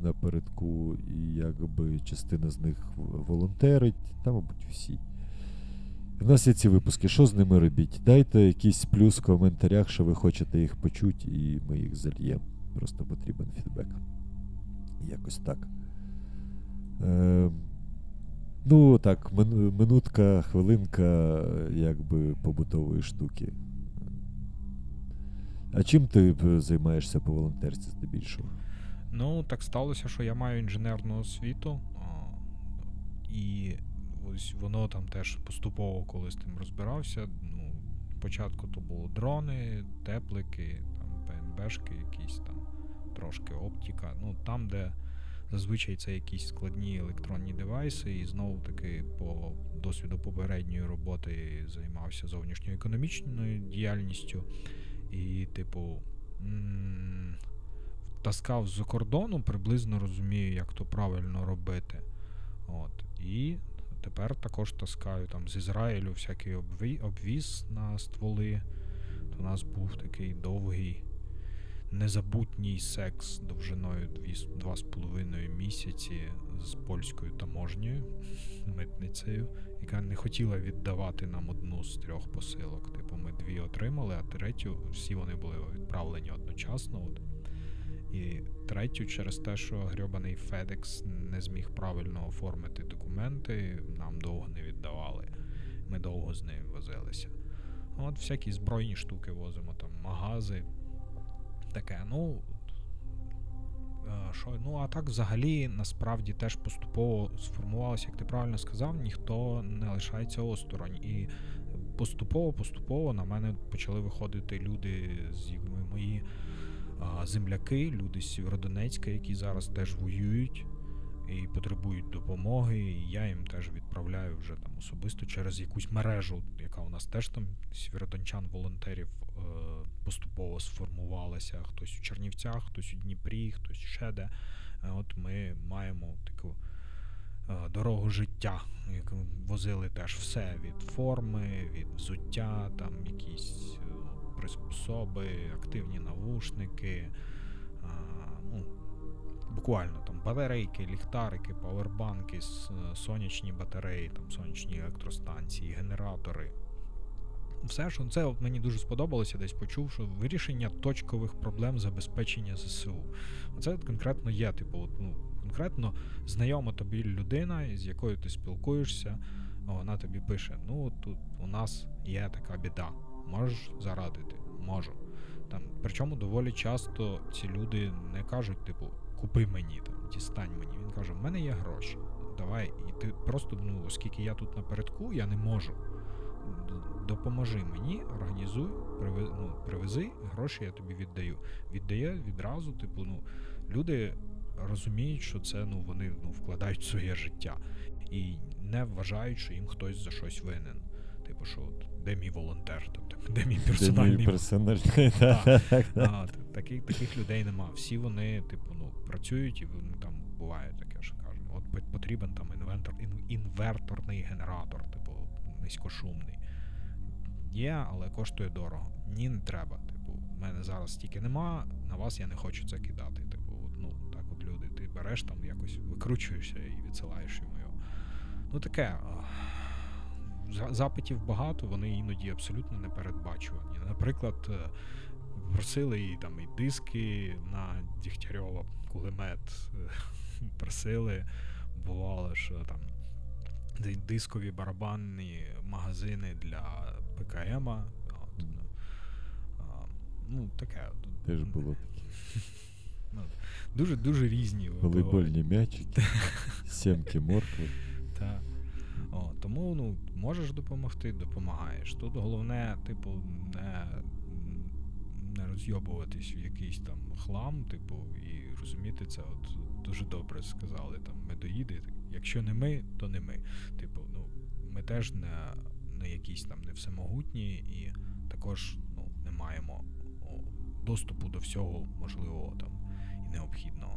напередку, і якби частина з них волонтерить, та, мабуть, всі. У нас є ці випуски, що з ними робіть? Дайте якийсь плюс в коментарях, що ви хочете їх почути, і ми їх зальємо. Просто потрібен фідбек. Якось так. Ну, так, минутка, хвилинка, якби побутової штуки. А чим ти займаєшся по волонтерстві здебільшого? Ну, так сталося, що я маю інженерну освіту, і ось воно там теж поступово, коли з тим розбирався. Ну, спочатку то було дрони, теплики, там ПНБшки якісь там. Трошки оптика, ну там, де зазвичай це якісь складні електронні девайси, і знову-таки по досвіду попередньої роботи займався зовнішньоекономічною діяльністю і, типу, таскав з-за кордону, приблизно розумію, як то правильно робити. От. І тепер також таскаю там з Ізраїлю всякий обвіз на стволи. У нас був такий довгий незабутній секс довжиною 2,5 місяці з польською таможнею, митницею, яка не хотіла віддавати нам одну з трьох посилок. Типу, ми дві отримали, а третю, всі вони були відправлені одночасно. От. І третю через те, що грьобаний FedEx не зміг правильно оформити документи, нам довго не віддавали. Ми довго з ним возилися. От всякі збройні штуки возимо, там магази, таке, ну, що, ну, а так взагалі насправді теж поступово сформувалося, як ти правильно сказав, ніхто не лишається осторонь. І поступово на мене почали виходити люди, мої земляки, люди з Сєвєродонецька, які зараз теж воюють і потребують допомоги, і я їм теж відправляю вже там особисто через якусь мережу, яка у нас теж там сєвєродончан-волонтерів поступово сформувалася. Хтось у Чернівцях, хтось у Дніпрі, хтось ще де. От ми маємо таку дорогу життя. Возили теж все від форми, від взуття, там якісь приспособи, активні навушники, ну, буквально там батарейки, ліхтарики, павербанки, сонячні батареї, там, сонячні електростанції, генератори. Все, що це от мені дуже сподобалося, десь почув, що вирішення точкових проблем забезпечення ЗСУ. Це конкретно є, типу, от, ну, конкретно знайома тобі людина, з якою ти спілкуєшся, вона тобі пише, ну, тут у нас є така біда, можеш зарадити? Можу. Там, причому доволі часто ці люди не кажуть, типу, купи мені, там, дістань мені. Він каже, в мене є гроші, давай, і ти просто, ну, оскільки я тут напередку, я не можу. Допоможи мені, організуй, привези, гроші я тобі віддаю. Віддає відразу, типу, ну, люди розуміють, що це, ну, вони, ну, вкладають в своє життя і не вважають, що їм хтось за щось винен. Типу, що от, де мій волонтер, тобто, де мій персональний... Де мій персональний, так. Таких людей нема. Всі вони, типу, ну, працюють, і вони там буває таке, що кажуть, от потрібен там інверторний генератор, типу, низькошумний. Є, але коштує дорого. Ні, не треба. Типу, в мене зараз стільки нема, на вас я не хочу це кидати. Типу, ну, так от люди, ти береш там якось, викручуєшся і відсилаєш йому його. Ну таке, запитів багато, вони іноді абсолютно непередбачувані. Наприклад, просили і там і диски на Дігтярьова, кулемет просили, бувало, що там дискові барабанні магазини для ПКМа. Ну, таке. Теж було. Дуже-дуже різні. Волейбольні м'ячики, сімки моркви. Так. Тому, ну, можеш допомогти, допомагаєш. Тут головне, типу, не роз'йобуватись в якийсь там хлам, типу, і розуміти це. От дуже добре сказали там медоїди. Якщо не ми, то не ми. Типу, ну, ми теж не якісь там не всемогутні і також, ну, не маємо доступу до всього можливого там і необхідного.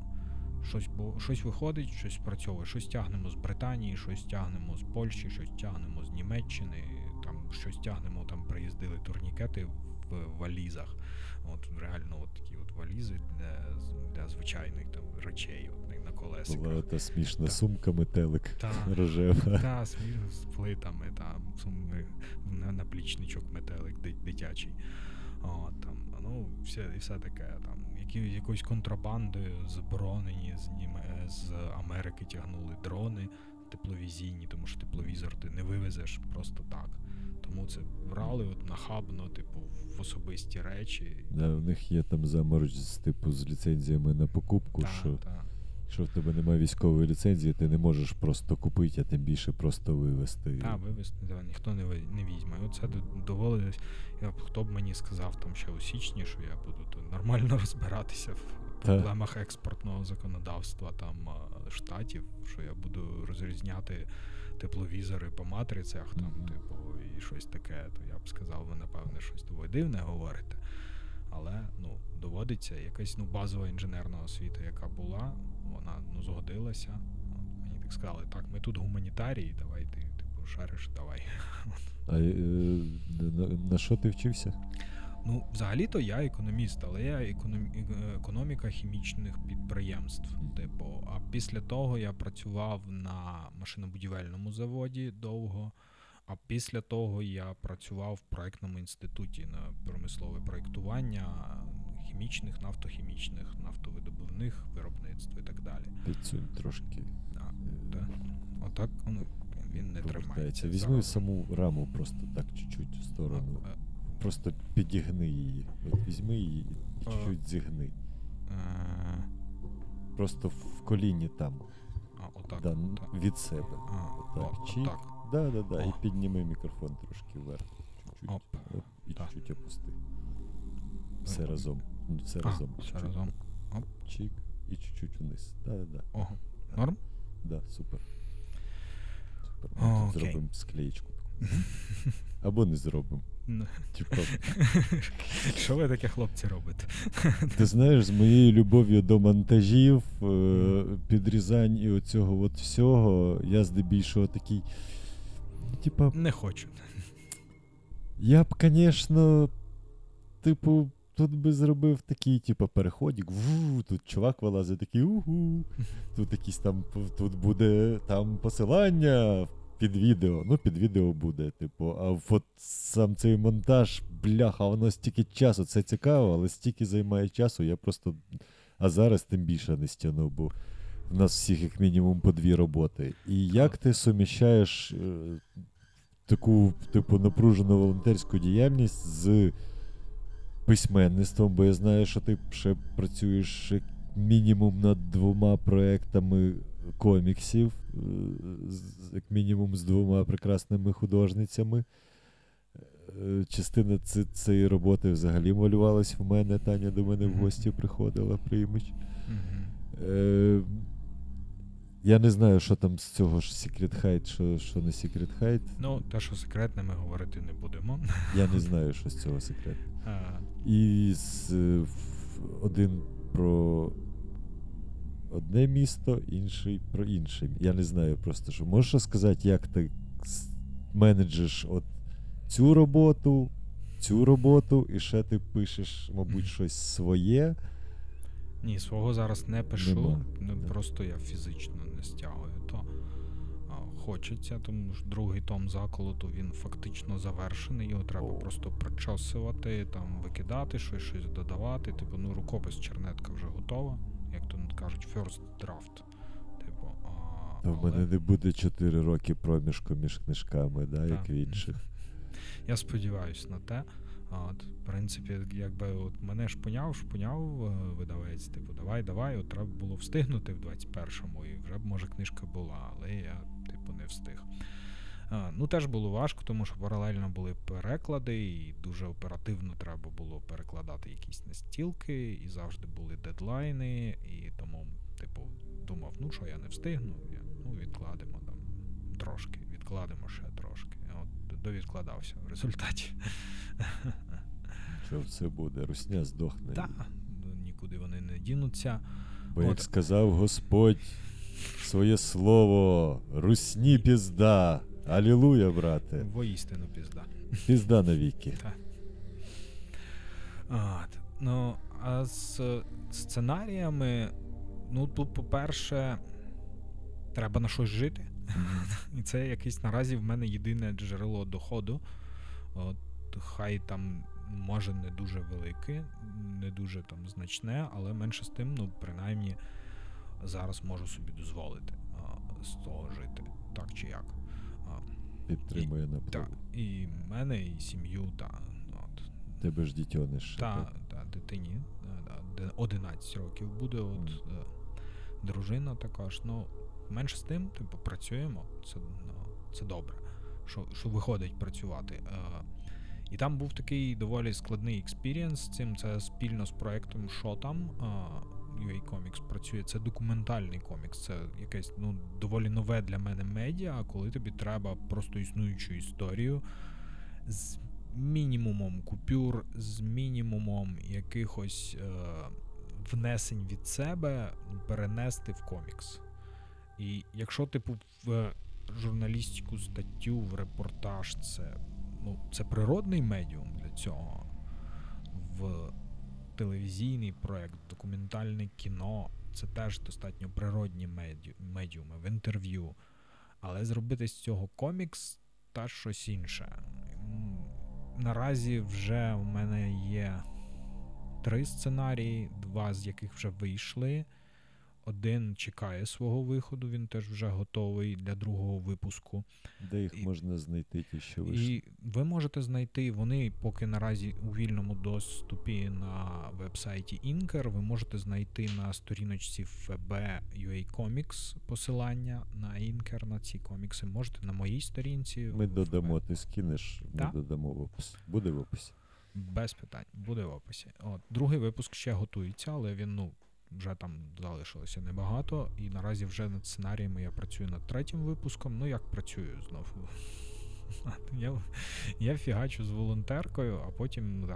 Щось виходить, щось спрацьовує, щось тягнемо з Британії, щось тягнемо з Польщі, щось тягнемо з Німеччини, там щось тягнемо, там приїздили турнікети в валізах. От реально от такі от валізи для звичайних там речей. Була та смішна сумка метелик рожева. Та, смішно з плитами, там наплічничок метелик дитячий. О, там, ну, все таке, там, якоїсь контрабанди зборонені з Америки тягнули дрони тепловізійні, тому що тепловізор ти не вивезеш просто так. Тому це брали от нахабно, типу, в особисті речі. Да, у них є там заморож з типу з ліцензіями на покупку, що. Якщо в тебе немає військової ліцензії, ти не можеш просто купити, а тим більше просто вивезти. Так, вивезти, да, ніхто не візьме. Оце доводилось. Хто б мені сказав там ще у січні, що я буду нормально розбиратися в проблемах експортного законодавства там штатів, що я буду розрізняти тепловізори по матрицях, там, типу, і щось таке, то я б сказав, ви, напевне, щось доволі дивне говорите. Але, ну, доводиться якась, ну, базова інженерна освіта, яка була, вона, ну, згодилася. Мені так сказали, так, ми тут гуманітарії, давай ти, типу, шариш, давай. А на що ти вчився? Ну, взагалі-то я економіст, але я економіка хімічних підприємств. Типу, а після того я працював на машинобудівельному заводі довго. А після того я працював в проєктному інституті на промислове проєктування хімічних, нафтохімічних, нафтовидобувних виробництв і так далі. Підсунь трошки. Так, да. Отак він не тримається. Візьми саму раму просто так чуть-чуть в сторону. Просто підігни її. От візьми її і чуть-чуть зігни. Просто в коліні там. Отак. Да, від себе. Отак. Чик. Да. І підніми мікрофон трошки вверх. Чуть-чуть. Оп, і чуть-чуть опусти. Все разом. Все разом. Оп. Чик. І чуть-чуть вниз. Да. Ого. Норм? Да, супер. Ми зробимо склеєчку. Або не зробимо. Що ви таке, хлопці, робите? Ти знаєш, з моєю любов'ю до монтажів, підрізань і оцього от всього, я здебільшого такий, типа... Не хочу. Я б, звісно, типу, тут би зробив такий, типу, переходик, тут чувак вилазить такий, тут якісь там, тут буде там посилання під відео, ну під відео буде, типу, а от сам цей монтаж, бляха, воно стільки часу, це цікаво, але стільки займає часу, я просто, а зараз тим більше не стягнув, бо в нас всіх як мінімум по дві роботи. І як ти суміщаєш таку, типу, напружену волонтерську діяльність з письменництвом, бо я знаю, що ти ще працюєш як мінімум над 2 проектами коміксів, як мінімум з 2 прекрасними художницями. Частина цієї роботи взагалі малювалась в мене, Таня до мене в гості приходила, приймач. Я не знаю, що там з цього ж Secret Hide, що не Secret Hide. Ну, те, що секретне, ми говорити не будемо. Я не знаю, що з цього секретне. І один про одне місто, інший про інше. Я не знаю просто, що можеш сказати, як ти менеджиш от цю роботу, і ще ти пишеш, мабуть, щось своє. Ні, свого зараз не пишу, просто я фізично не стягую, то хочеться, тому що другий том заколоту, він фактично завершений, його треба просто причосувати, там, викидати, щось додавати, типу, ну, рукопис чернетка вже готова, як то кажуть, first draft, типу, але... В мене не буде 4 роки проміжку між книжками, да, як в інших. Я сподіваюся на те. От, в принципі, якби от мене шпуняв видавець, типу, давай, от треба було встигнути в 21-му, і вже б, може, книжка була, але я, типу, не встиг. Ну, теж було важко, тому що паралельно були переклади, і дуже оперативно треба було перекладати якісь настілки, і завжди були дедлайни, і тому, типу, думав, ну, що я не встигну, відкладемо там трошки, відкладемо ще трошки. Довідкладався в результаті. Що все буде? Русня здохне. Так, нікуди вони не дінуться. Бо як сказав Господь своє слово, русні пізда. Алілуя, брате. Воістину пізда. Пізда навіки. Так. Ну, а з сценаріями, ну, тут, по-перше, треба на щось жити. І це якесь наразі в мене єдине джерело доходу. От, хай там, може, не дуже велике, не дуже там значне, але менше з тим, ну, принаймні, зараз можу собі дозволити з того жити, так чи як. Підтримує напругу. Так, і мене, і сім'ю, так. Тебе ж дитьониш. Так, та, дитині. 11 років буде, от, дружина також, ну, менше з тим, типу, працюємо, це добре, що виходить працювати. І там був такий доволі складний експірієнс з цим, це спільно з проєктом «Що там?», UA Comics працює, це документальний комікс, це якесь, ну, доволі нове для мене медіа, коли тобі треба просто існуючу історію з мінімумом купюр, з мінімумом якихось внесень від себе перенести в комікс. І якщо, типу, в журналістику, статтю, в репортаж, це, ну, це природний медіум для цього, в телевізійний проєкт, документальне кіно, це теж достатньо природні медіуми, в інтерв'ю, але зробити з цього комікс та щось інше. Наразі вже в мене є 3 сценарії, 2 з яких вже вийшли. Один чекає свого виходу, він теж вже готовий для другого випуску. Де їх можна знайти, ті, що вийшли? І ви можете знайти, вони поки наразі у вільному доступі на вебсайті Inker, ви можете знайти на сторіночці ФБ UA Comics посилання на Inker, на ці комікси. Можете на моїй сторінці. Ми додамо, ти скинеш, ми додамо в опис. Буде в описі? Без питань, буде в описі. От, другий випуск ще готується, але він, ну, вже там залишилося небагато, і наразі вже над сценаріями я працюю над 3-м випуском. Ну, як працюю, знову Я фігачу з волонтеркою, а потім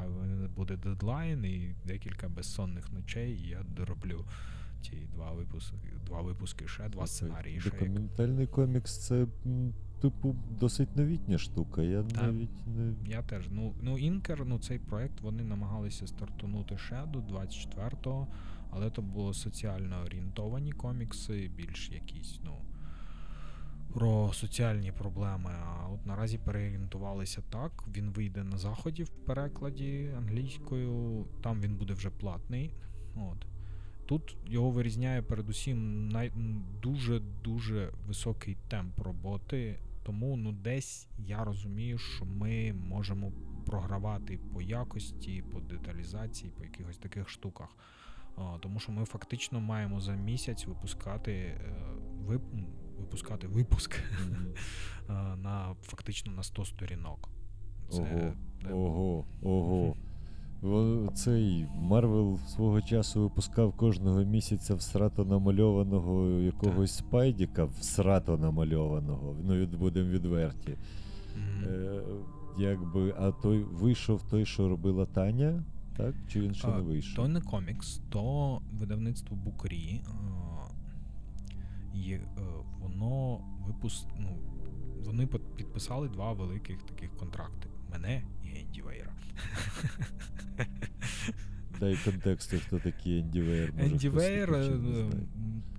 буде дедлайн і декілька безсонних ночей, і я дороблю ці два випуски ще, два сценарії ще. Документальний комікс — це, типу, досить новітня штука. Я навіть не... Я теж. Ну, Inker, цей проект, вони намагалися стартунути ще до 24-го, але то було соціально орієнтовані комікси, більш якісь, про соціальні проблеми. А от наразі переорієнтувалися так. Він вийде на Заході в перекладі англійською, там він буде вже платний. От. Тут його вирізняє передусім дуже-дуже високий темп роботи, тому десь я розумію, що ми можемо програвати по якості, по деталізації, по якихось таких штуках. Тому що ми фактично маємо за місяць випускати випуск фактично на 100 сторінок. Ого. Цей Марвел свого часу випускав кожного місяця всрато намальованого якогось Спайдіка, всрато намальованого, будемо відверті. А той вийшов той, що робила Таня, так? Чи він ще не вийшов? То не комікс, то видавництво Букрі. Вони підписали два великих таких контракти. Мене і Ендівейра. Дай контексту, хто такий Ендівейр. Ендівейр,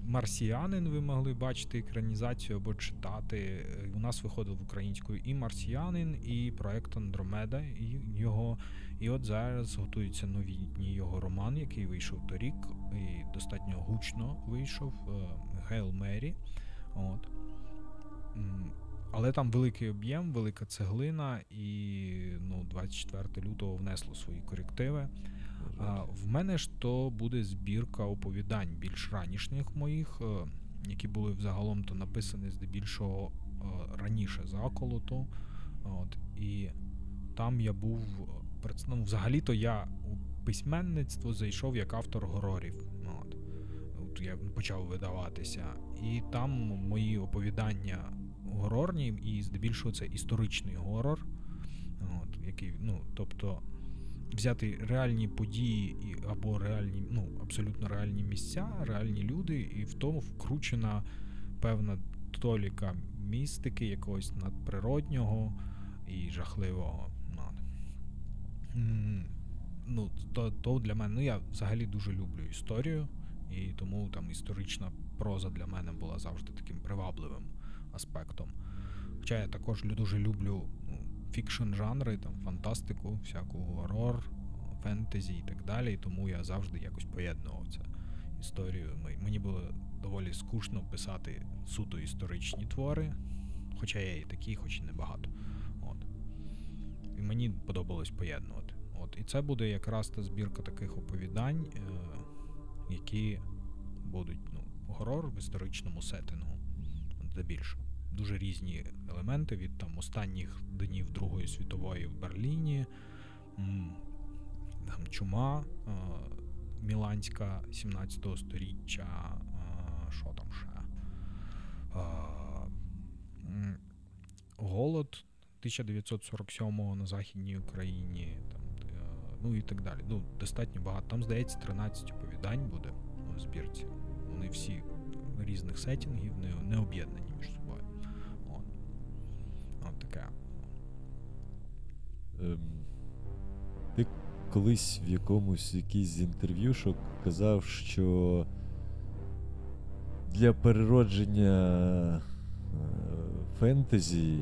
Марсіанин, ви могли бачити екранізацію або читати. У нас виходив українською і Марсіанин, і проект Андромеда, і от зараз готується новітній його роман, який вийшов торік, і достатньо гучно вийшов, Гейл Мері. От. Але там великий об'єм, велика цеглина, і 24 лютого внесло свої корективи. В мене ж то буде збірка оповідань більш ранішніх моїх, які були взагалом то написані здебільшого раніше за околоту. От, і там я був... взагалі-то я у письменництво зайшов як автор горорів. От я почав видаватися. І там мої оповідання горорні, і здебільшого це історичний горор, який, тобто взяти реальні події або реальні, абсолютно реальні місця, реальні люди, і в тому вкручена певна толіка містики, якогось надприроднього і жахливого. То для мене, я взагалі дуже люблю історію, і тому там історична проза для мене була завжди таким привабливим аспектом. Хоча я також дуже люблю фікшн-жанри, фантастику, всяку горор, фентезі і так далі, тому я завжди якось поєднував цю історію. Мені було доволі скучно писати суто історичні твори, хоча є і такі, хоч і небагато. От. І мені подобалось поєднувати. От. І це буде якраз та збірка таких оповідань, які будуть горор в історичному сеттингу. Здебільшого. Дуже різні елементи від останніх днів Другої світової в Берліні, чума міланська 17-го сторіччя, що там ще, голод 1947-го на Західній Україні, і так далі. Достатньо багато. Там, здається, 13 оповідань буде в збірці. Вони всі різних сеттінгів, не об'єднані між собою. От таке. Ти колись в якійсь з інтерв'юшок казав, що для переродження фентезі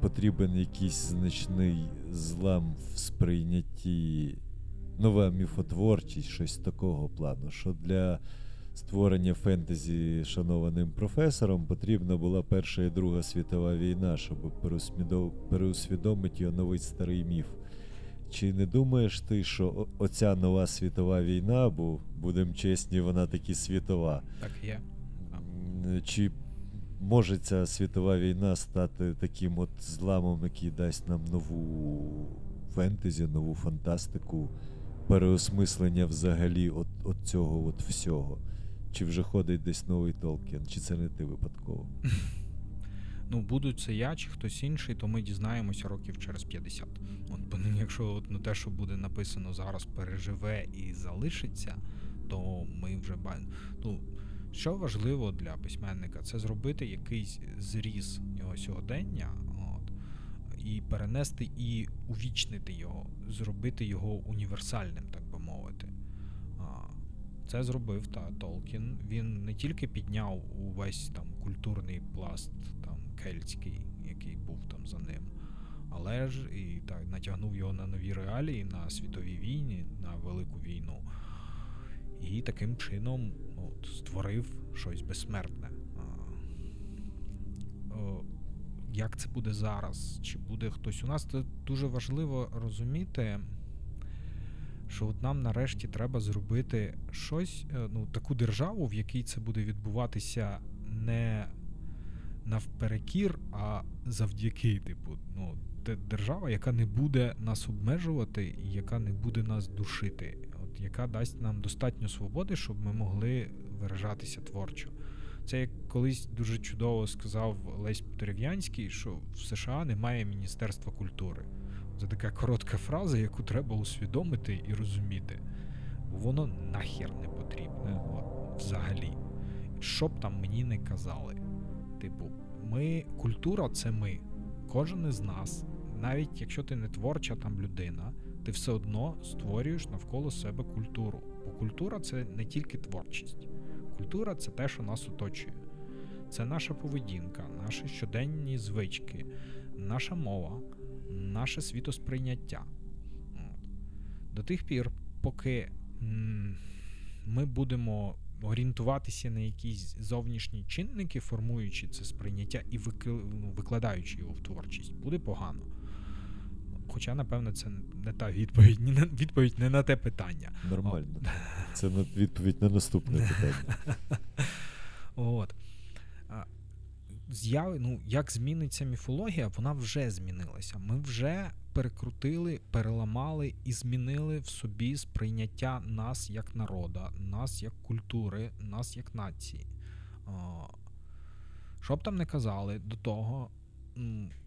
потрібен якийсь значний злам в сприйнятті, нова міфотворчість, щось такого плану, що для створення фентезі шанованим професором потрібна була Перша і Друга світова війна, щоб переусвідомити і оновити старий міф. Чи не думаєш ти, що оця нова світова війна, бо, будемо чесні, вона таки світова? Так є. Чи може ця світова війна стати таким от зламом, який дасть нам нову фентезі, нову фантастику, переосмислення взагалі от цього от всього? Чи вже ходить десь новий Толкін? Чи це не ти випадково? Ну, будуть це я чи хтось інший, то ми дізнаємося років через 50. От, якщо от, ну, те, що буде написано зараз, переживе і залишиться, то ми вже... Ну, що важливо для письменника? Це зробити якийсь зріз його сьогодення, от, і перенести, і увічнити його, зробити його універсальним, так би мовити. Це зробив Толкін. Він не тільки підняв увесь там культурний пласт там кельтський, який був там за ним, але ж і так натягнув його на нові реалії, на світові війни, на велику війну. І таким чином от, створив щось безсмертне. Як це буде зараз? Чи буде хтось у нас? Це дуже важливо розуміти, що от нам нарешті треба зробити щось, ну, таку державу, в якій це буде відбуватися не навперекір, а завдяки, типу, ну, держава, яка не буде нас обмежувати і яка не буде нас душити, от, яка дасть нам достатньо свободи, щоб ми могли виражатися творчо. Це, як колись дуже чудово сказав Лесь Потерев'янський, що в США немає Міністерства культури. Це така коротка фраза, яку треба усвідомити і розуміти. Бо воно нахер не потрібне взагалі. Що б там мені не казали. Типу, ми, культура — це ми. Кожен із нас, навіть якщо ти не творча там людина, ти все одно створюєш навколо себе культуру. Бо культура — це не тільки творчість. Культура — це те, що нас оточує. Це наша поведінка, наші щоденні звички, наша мова, наше світосприйняття. До тих пір, поки ми будемо орієнтуватися на якісь зовнішні чинники, формуючи це сприйняття і викладаючи його в творчість, буде погано. Хоча, напевно, це не та відповідь не на те питання. Нормально. Це відповідь на наступне питання. От. Як зміниться міфологія, вона вже змінилася. Ми вже перекрутили, переламали і змінили в собі сприйняття нас як народа, нас як культури, нас як нації. Що б там не казали, до того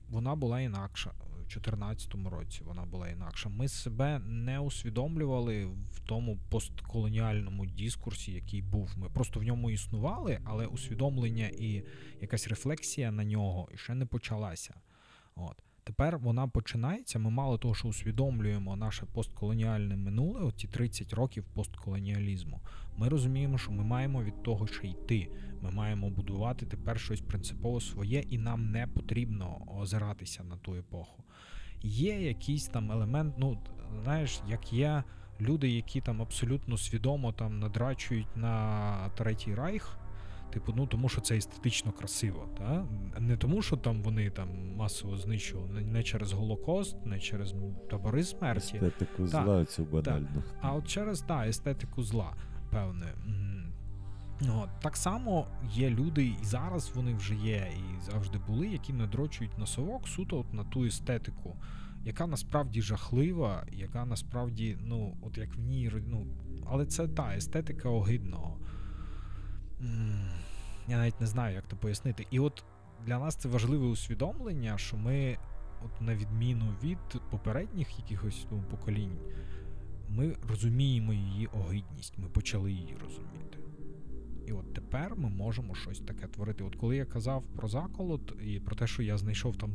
вона була інакша. У 2014 році вона була інакша. Ми себе не усвідомлювали в тому постколоніальному дискурсі, який був. Ми просто в ньому існували, але усвідомлення і якась рефлексія на нього ще не почалася. От. Тепер вона починається. Ми мало того, що усвідомлюємо наше постколоніальне минуле, оці 30 років постколоніалізму. Ми розуміємо, що ми маємо від того ще йти. Ми маємо будувати тепер щось принципово своє, і нам не потрібно озиратися на ту епоху. Є якийсь там елемент, ну, знаєш, як є люди, які там абсолютно свідомо там надрачують на Третій Райх, типу, ну, тому що це естетично красиво, та? Не тому, що там вони там масово знищували, не через Голокост, не через табори смерті. Естетику зла цю банально. А от через, так, естетику зла, певне. Так само є люди, і зараз вони вже є, і завжди були, які надрочують на совок суто от на ту естетику, яка насправді жахлива, яка насправді, ну, от як в ній, ну, але це та естетика огидного. Я навіть не знаю, як це пояснити. І от для нас це важливе усвідомлення, що ми, от на відміну від попередніх якихось поколінь, ми розуміємо її огидність, ми почали її розуміти. І от тепер ми можемо щось таке творити. От коли я казав про заколот і про те, що я знайшов там,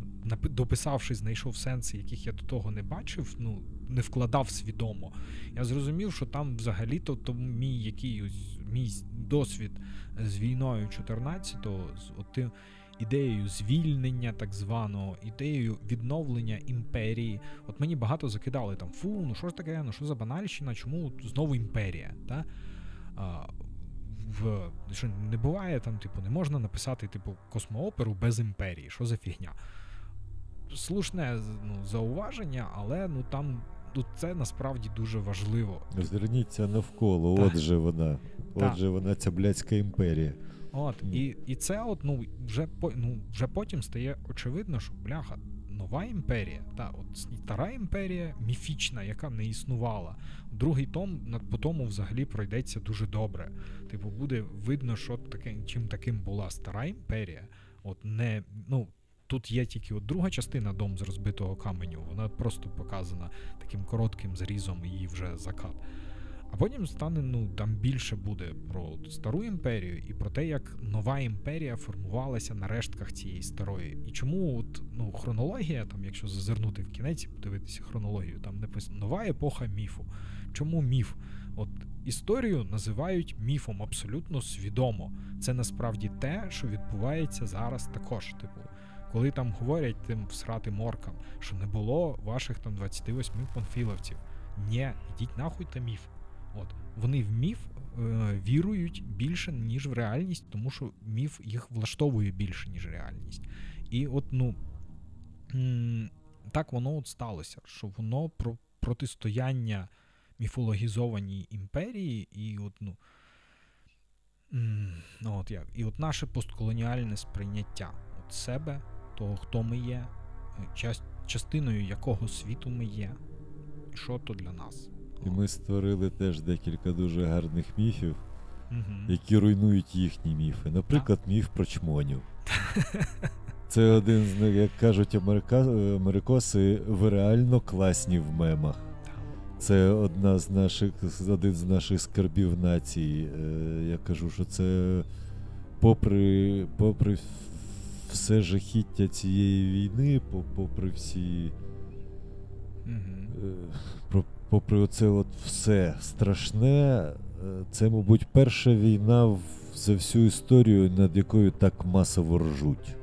дописавши, знайшов сенси, яких я до того не бачив, ну, не вкладав свідомо. Я зрозумів, що там взагалі-то мій якийсь досвід з війною 14-го, з тим ідеєю звільнення так званого, ідеєю відновлення імперії. От мені багато закидали там, ну що ж таке, ну що за банальщина, чому знову імперія, та? Що не буває там, типу, не можна написати, типу, космооперу без імперії, що за фігня. Слушне, ну, зауваження, але, ну, там, ну, це насправді дуже важливо. Зверніться навколо, так. Отже вона, ця блядська імперія. От, і це от, ну, вже потім стає очевидно, що, бляха, нова імперія, от стара імперія міфічна, яка не існувала. Другий том по тому взагалі пройдеться дуже добре. Типу, буде видно, що таке, чим таким була стара імперія, Тут є тільки друга частина «Дом з розбитого каменю», вона просто показана таким коротким зрізом, її вже закат. А потім стане, там більше буде про стару імперію і про те, як нова імперія формувалася на рештках цієї старої. І чому хронологія, якщо зазирнути в кінець, подивитися хронологію, там написано «Нова епоха міфу». Чому міф? Історію називають міфом абсолютно свідомо. Це насправді те, що відбувається зараз також, коли там говорять тим всрати моркам, що не було ваших 28 панфіловців. Нє, ідіть нахуй та міф. Вони в міф вірують більше, ніж в реальність, тому що міф їх влаштовує більше, ніж реальність. І так воно сталося, що воно про протистояння міфологізованій імперії і наше постколоніальне сприйняття себе, того, хто ми є, частиною якого світу ми є, і що то для нас. І ми створили теж декілька дуже гарних міфів, які руйнують їхні міфи. Наприклад, міф про чмонів. Це один з них, як кажуть америкоси, ви реально класні в мемах. Це один з наших скарбів нації. Я кажу, що це попри все жахіття цієї війни, попри всі, попри оце все страшне, це, мабуть, перша війна за всю історію, над якою так масово ржуть.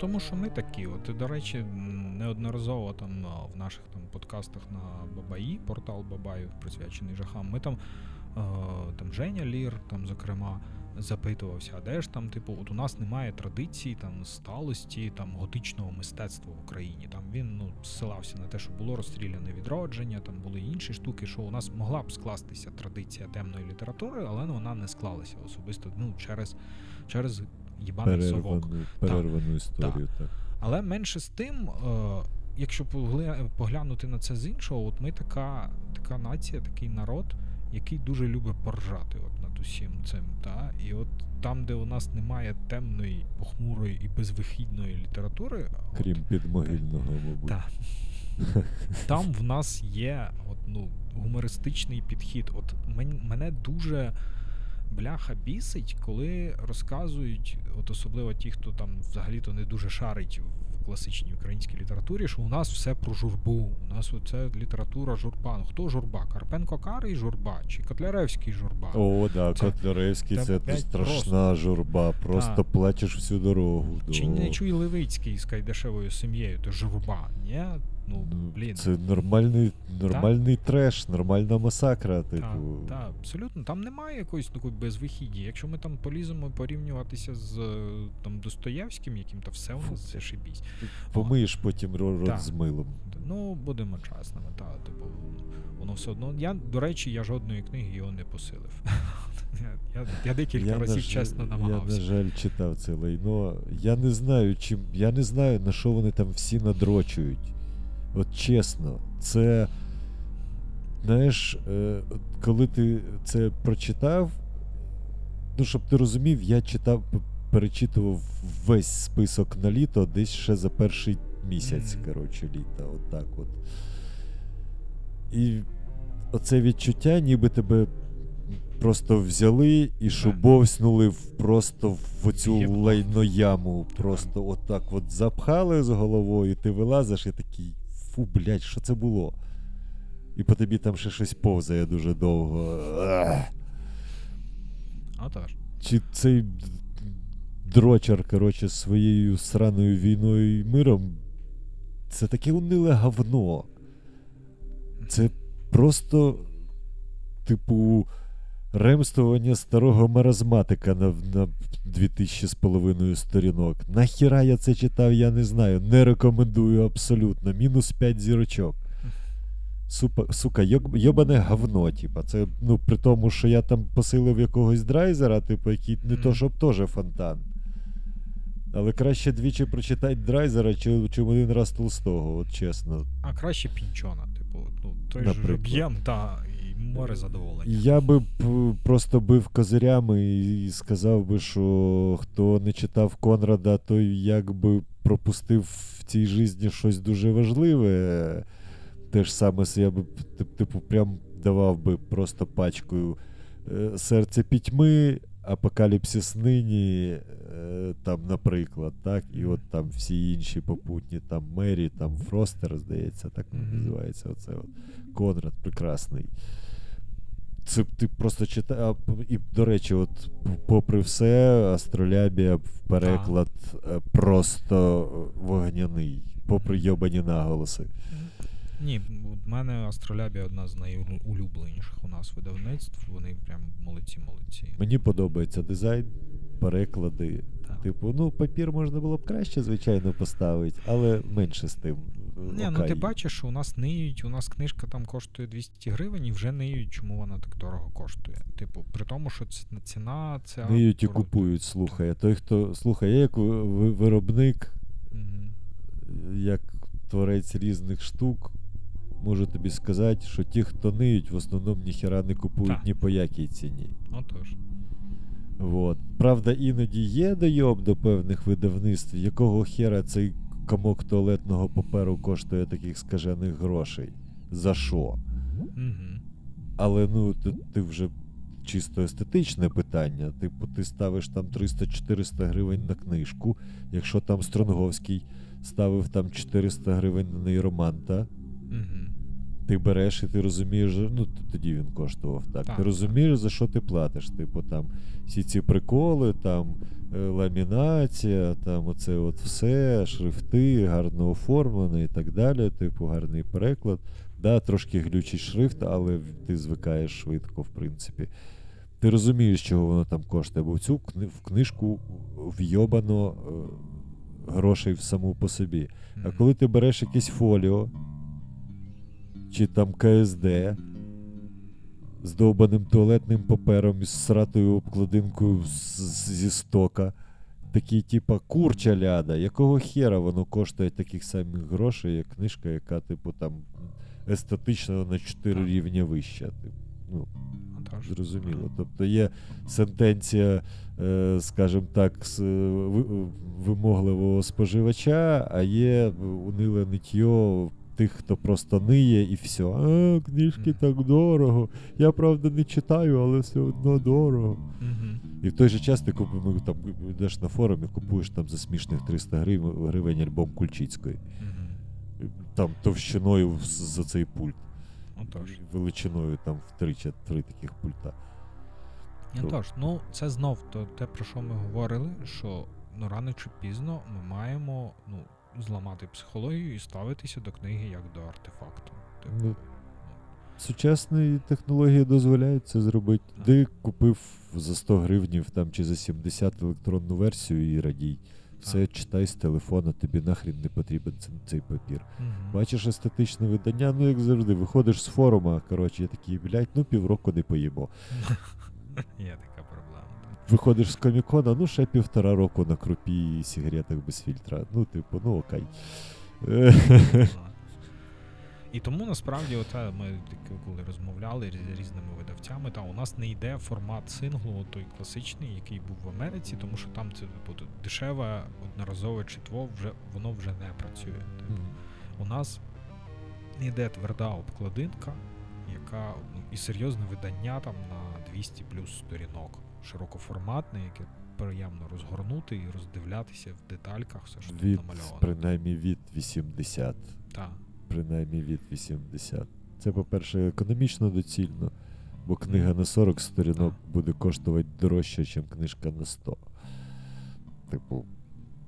Тому що ми такі. До речі, неодноразово в наших подкастах на Бабаї, портал Бабаю, присвячений жахам, ми там Женя Лір, зокрема, запитувався, а де ж у нас немає традиції, сталості, готичного мистецтва в Україні. Він ссилався на те, що було розстріляне відродження, були інші штуки, що у нас могла б скластися традиція темної літератури, але вона не склалася особисто через їбаний совок. Перервану історію. Так. Але менше з тим, якщо поглянути на це з іншого, ми така нація, такий народ, який дуже любить поржати над усім цим. І там, де у нас немає темної, похмурої і безвихідної літератури... Крім підмогильного, мабуть. Там в нас є гумористичний підхід. Мене дуже бляха бісить, коли розказують, особливо ті, хто взагалі-то не дуже шарить в класичній українській літературі, що у нас все про журбу, у нас оце література журба. Хто журба? Карпенко-Карий журба? Чи Котляревський журба? О, так, Котляревський — це страшна журба, просто плачеш всю дорогу. Чи не чуй Левицький з Кайдашевою сім'єю, то журба, ні? Це нормальний треш, нормальна масакра. Так, абсолютно. Там немає якоїсь такої безвихідді. Якщо ми поліземо порівнюватися з Достоєвським, яким все у нас зашибісь. Помиєш потім рот з милом. Будемо чесними. Воно все одно. До речі, я жодної книги його не посилив. Я декілька разів чесно намагався. Я, на жаль, читав це лайно. Я не знаю, на що вони там всі надрочують. Чесно, це, знаєш, коли ти це прочитав, щоб ти розумів, я перечитував весь список на літо, десь ще за перший місяць, літа, отак. І оце відчуття, ніби тебе просто взяли і шубовснули просто в оцю лайнояму, просто отак запхали з головою, ти вилазиш і такий... Фу, блядь, що це було? І по тобі там ще щось повзає дуже довго. Чи цей дрочар, своєю сраною війною і миром, це таке униле говно. Це просто, ремствування старого маразматика на 2000.5 сторінок. Нахіра я це читав, я не знаю. Не рекомендую абсолютно. -5 зірочок. Сука, йобане говно, Це, при тому, що я там посилив якогось драйзера, який не то, щоб теж фонтан. Але краще двічі прочитати драйзера, чим один раз Толстого, чесно. А краще Пінчона, той же Жуб'єм, море задоволення. Я би просто бив козирями і сказав би, що хто не читав Конрада, той якби пропустив в цій житті щось дуже важливе. Те ж саме я би типу прям давав би просто пачкою «Серце пітьми», «Апокаліпсис нині», там, наприклад, так, і от там всі інші попутні, там Мері, там Фростер, здається, так називається оце от. Конрад прекрасний. Це ти просто читав, і, до речі, от попри все, Астролябія переклад просто вогняний, попри йобані наголоси. Ні, в мене Астролябія одна з найулюбленіших у нас видавництв, вони прям молодці. Мені подобається дизайн, переклади. Так. Типу, ну, папір можна було б краще, звичайно, поставити, але менше з тим. Ні, ну ти бачиш, що у нас ниють, у нас книжка там коштує 200 гривень і вже ниють, чому вона так дорого коштує. Типу, при тому, що ціна... Це ниють і купують, слухай. Той, хто, слухай, я як виробник, як творець різних штук, можу тобі сказати, що ті, хто ниють, в основному ніхера не купують ні по якій ціні. Отож. От. Правда, іноді є дойоб до певних видавництв, якого хера цей комок туалетного паперу коштує таких скажених грошей. За що? Але, ну, ти вже чисто естетичне питання. Типу, ти ставиш там 300-400 гривень на книжку, якщо там Стронговський ставив там 400 гривень на нейроманта, ти береш і ти розумієш, ну тоді він коштував так. Ти розумієш, за що ти платиш, типу там всі ці приколи, там ламінація, там оце от все, шрифти, гарно оформлені і так далі, типу гарний переклад, да, трошки глючить шрифт, але ти звикаєш швидко, в принципі. Ти розумієш, чого воно там коштує, бо в цю книжку вйобано грошей в саму по собі. А коли ти береш якесь фоліо, чи там КСД з довбаним туалетним папером із сратою обкладинкою зі стока, такий типа курча ляда, якого хера воно коштує таких самих грошей, як книжка, яка типу там естетично на 4 рівня вища. Ну, зрозуміло. Тобто є сентенція, скажімо так, вимогливого споживача, а є униле нитьо тих, хто просто ниє і все. А, книжки так дорого. Я, правда, не читаю, але все одно дорого. І в той же час ти йдеш на форум і купуєш там за смішних 300 гривень альбом Кульчицької. Там товщиною за цей пульт. Величиною там втричі, три таких пульта. Тож, ну, це знов те, про що ми говорили, що ну, рано чи пізно ми маємо, ну, зламати психологію і ставитися до книги як до артефакту. Ну, сучасні технології дозволяють це зробити. Ти купив за 100 гривнів там, чи за 70 електронну версію і радій. Все читай з телефона, тобі нахрін не потрібен цей папір. Бачиш естетичне видання, ну як завжди, виходиш з форума, коротше, я такий, блядь, ну півроку не поїмо. Є така проблема. Виходиш з комікона, ну ще 1.5 року на крупі і сигаретах без фільтра. Ну, типу, ну окей. І тому, насправді, оце ми коли розмовляли з різними видавцями, та у нас не йде формат синглу, той класичний, який був в Америці, тому що там це дешеве, одноразове читво, вже, воно вже не працює. У нас йде тверда обкладинка, яка і серйозне видання там на 200 плюс сторінок, широкоформатне, яке приємно розгорнути і роздивлятися в детальках все, що тут намальовано. Принаймні від 80. Так. Принаймні від 80. Це, по-перше, економічно доцільно, бо книга на 40 сторінок буде коштувати дорожче, ніж книжка на 100. Типу,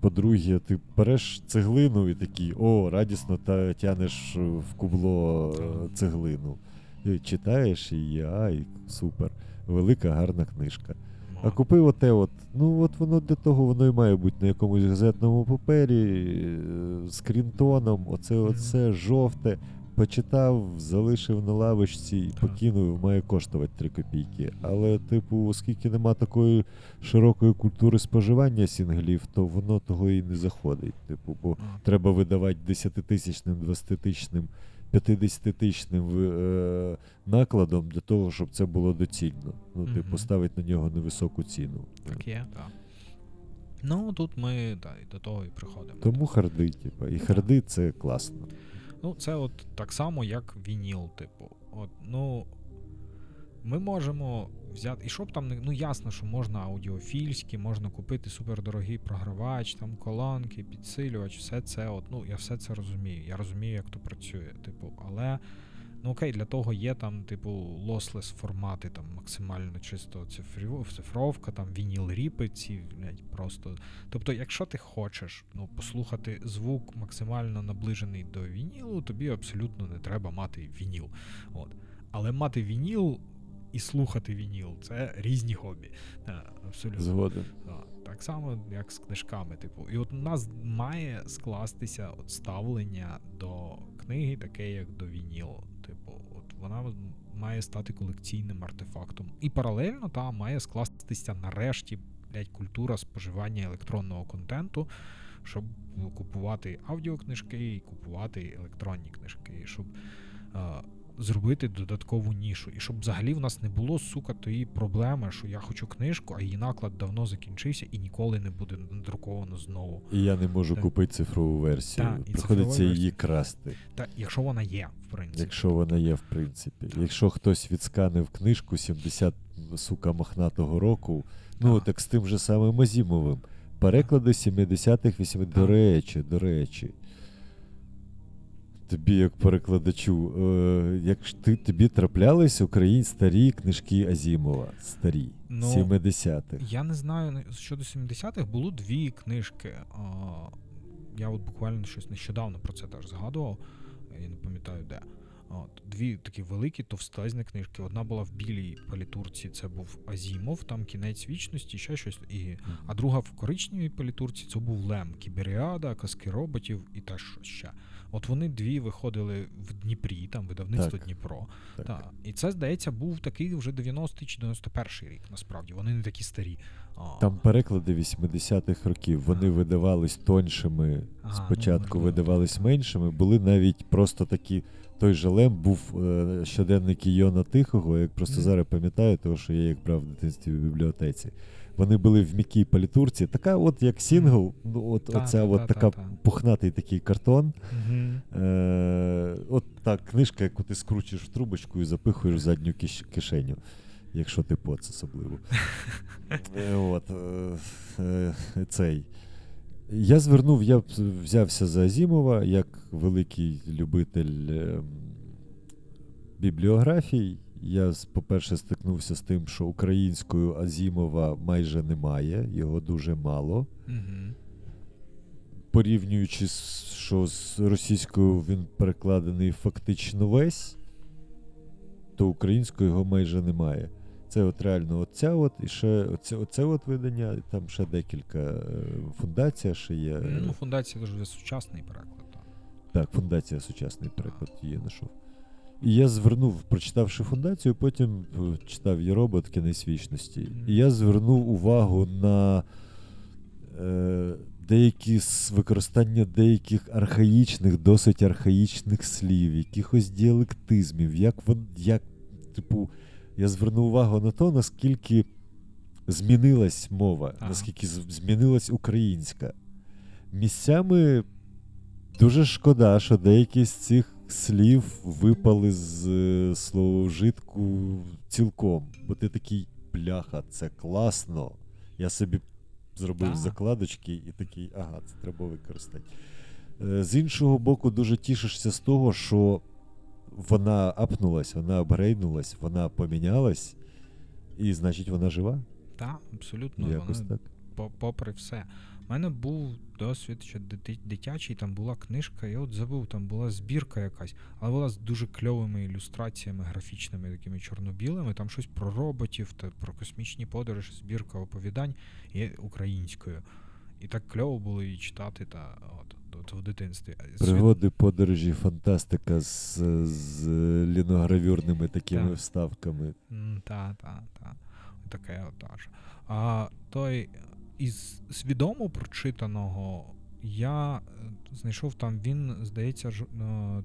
по-друге, ти береш цеглину і такий, о, радісно тянеш в кубло цеглину. І читаєш її, і супер. Велика, гарна книжка. А купив оте от, ну от воно для того, воно і має бути на якомусь газетному папері, з крінтоном, оце жовте, почитав, залишив на лавочці і покинув, має коштувати 3 копійки. Але, типу, оскільки нема такої широкої культури споживання сінглів, то воно того і не заходить. Типу, бо треба видавати 10-тисячним, 20-тисячним 50-тисячним накладом для того, щоб це було доцільно. Ну, ти поставить на нього невисоку ціну. Так є, так. Ну, тут ми і до того і приходимо. Тому харди, типу. І харди це класно. Ну, це от так само, як вініл, типу. От, ну, ми можемо взяти, і щоб там, ну, ясно, що можна аудіофільські, можна купити супердорогий програвач, там колонки, підсилювач, все це, от, ну, я все це розумію. Я розумію, як то працює, типу, але, ну, окей, для того є там, типу, лослес формати, там, максимально чисто цифровка, там, вініл-ріпи ці, просто, тобто, якщо ти хочеш, ну, послухати звук максимально наближений до вінілу, тобі абсолютно не треба мати вініл, от. Але мати вініл і слухати вініл — це різні хобі. Абсолютно. Згоден. Так само, як з книжками. Типу. І от у нас має скластися от ставлення до книги таке, як до вінілу. Типу, от вона має стати колекційним артефактом. І паралельно та має скластися нарешті культура споживання електронного контенту, щоб купувати аудіокнижки і купувати електронні книжки, щоб зробити додаткову нішу. І щоб взагалі в нас не було, сука, тої проблеми, що я хочу книжку, а її наклад давно закінчився і ніколи не буде надруковано знову. І я не можу купити цифрову версію. Приходиться її красти. Якщо вона є, в принципі. Якщо хтось відсканив книжку 70, сука, мохнатого року, ну, так з тим же самим Азімовим. Переклади 70-х, 80-х. До речі. Тобі, як перекладачу, тобі траплялись старі книжки Азімова, старі, 70-х. Я не знаю, щодо 70-х було дві книжки. Я от буквально щось нещодавно про це теж згадував, я не пам'ятаю де. От, дві такі великі, товстезні книжки. Одна була в білій палітурці, це був Азімов, там кінець вічності, ще щось. А друга в коричневій палітурці, це був Лем, Кіберіада, казки роботів і те щось ще. От вони дві виходили в Дніпрі, там видавництво Дніпро. Так. І це, здається, був такий вже 90-й чи 91-й рік, насправді. Вони не такі старі. Там переклади 80-х років, вони видавались тоншими, спочатку видавались меншими, були навіть просто такі. Той же Лем був щоденник Йона Тихого, я як просто зараз пам'ятаю, того, що я як брав в дитинстві в бібліотеці. Вони були в м'якій палітурці, така от як сінгл, пухнатий такий картон. От та книжка, яку ти скручиш в трубочку і запихуєш в задню кишеню, якщо ти поц особливо. Цей. Я взявся за Азімова як великий любитель бібліографій. Я, по-перше, стикнувся з тим, що українською Азімова майже немає, його дуже мало. Mm-hmm. Порівнюючи, що з російською він перекладений фактично весь, то українською його майже немає. Це от реально і ще оце видання, і там ще декілька. Фундація ще є. Ну, фундація дуже сучасний переклад. Так, фундація сучасний переклад її знайшов. І я прочитавши фундацію, потім читав «Єробот. Кінець вічності». І я звернув увагу на деякі використання деяких досить архаїчних слів, якихось діалектизмів, я звернув увагу на те, наскільки змінилась мова, наскільки змінилась українська. Місцями дуже шкода, що деякі з цих слів випали з слововжитку цілком. Бо ти такий, бляха, це класно. Я собі зробив закладочки і такий, це треба використати. З іншого боку, дуже тішишся з того, що вона апнулась, вона апгрейднулась, вона помінялась, і, значить, вона жива? Так, абсолютно. Якось так. Попри все. У мене був досвід ще дитячий, там була книжка, я от забув, там була збірка якась, але була з дуже кльовими ілюстраціями, графічними, такими чорно-білими, там щось про роботів, про космічні подорожі, збірка оповідань є українською. І так кльово було її читати, в дитинстві. Пригоди, подорожі, фантастика з ліногравюрними такими вставками. Так. Таке отаж. А той із свідомо прочитаного Я знайшов там, він, здається,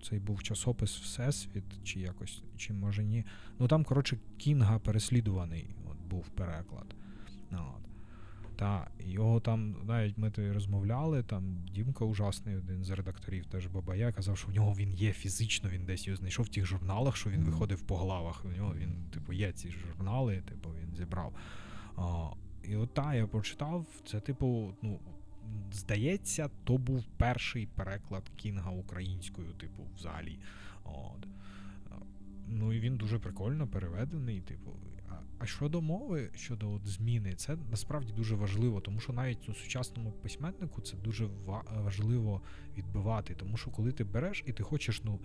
цей був часопис «Всесвіт» чи якось, чи може ні. Ну там, коротше, Кінга переслідуваний от, був переклад. От. Та його там, навіть ми тоді розмовляли, там Дімка Ужасний, один з редакторів теж Бабая, казав, що в нього він є фізично, він десь його знайшов в тих журналах, що він виходив по главах. У нього він, типу, є ці журнали, типу, він зібрав. І от та, я прочитав, це, типу, ну, здається, то був перший переклад Кінга українською, типу, взагалі. От. Ну і він дуже прикольно переведений, типу. А щодо мови, щодо от зміни, це насправді дуже важливо, тому що навіть у сучасному письменнику це дуже важливо відбивати, тому що коли ти береш і ти хочеш, ну,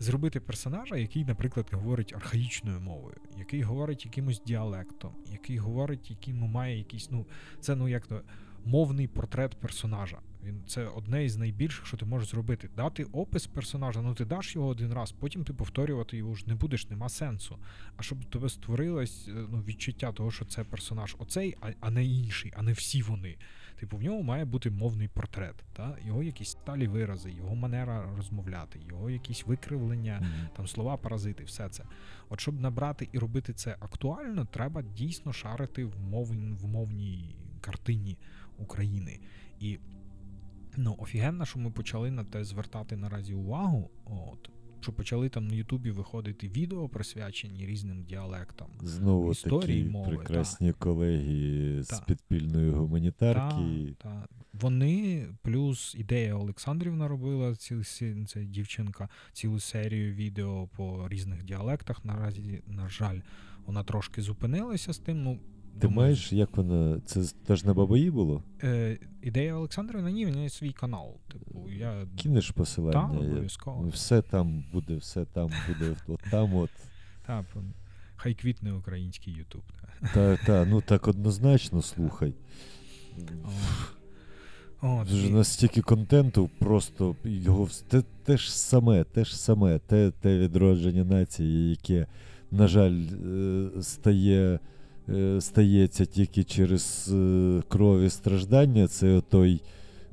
зробити персонажа, який, наприклад, говорить архаїчною мовою, який говорить якимось діалектом, який говорить, який, ну, має якийсь, ну, це, ну, як-то, мовний портрет персонажа. Він, це одне із найбільших, що ти можеш зробити. Дати опис персонажа, ну ти даш його один раз, потім ти повторювати його вже не будеш, нема сенсу. А щоб у тебе створилось, ну, відчуття того, що це персонаж оцей, а не інший, а не всі вони. Типу, в нього має бути мовний портрет, та? Його якісь сталі вирази, його манера розмовляти, його якісь викривлення, там слова, паразити, все це. От щоб набрати і робити це актуально, треба дійсно шарити в мовній картині України. І, ну, офігенно, що ми почали на те звертати наразі увагу, от, що почали там на Ютубі виходити відео, присвячені різним діалектам, знову історії мови. Знову такі прекрасні колеги з підпільної гуманітарки. Та. Вони, плюс ідея Олександрівна робила, ця дівчинка, цілу серію відео по різних діалектах. Наразі, на жаль, вона трошки зупинилася з тим, ну, ти маєш, як вона, це теж на Бабаї було? Ідея Олександрівна, ні, в неї свій канал. Типу, я... Кинеш посилання? Та, обов'язково. Все там буде, от там от. Так, хай квітне український Ютуб. Так, ну так однозначно, слухай. Вже настільки контенту, просто його, те ж саме, те відродження нації, яке, на жаль, стається тільки через кров і страждання, це той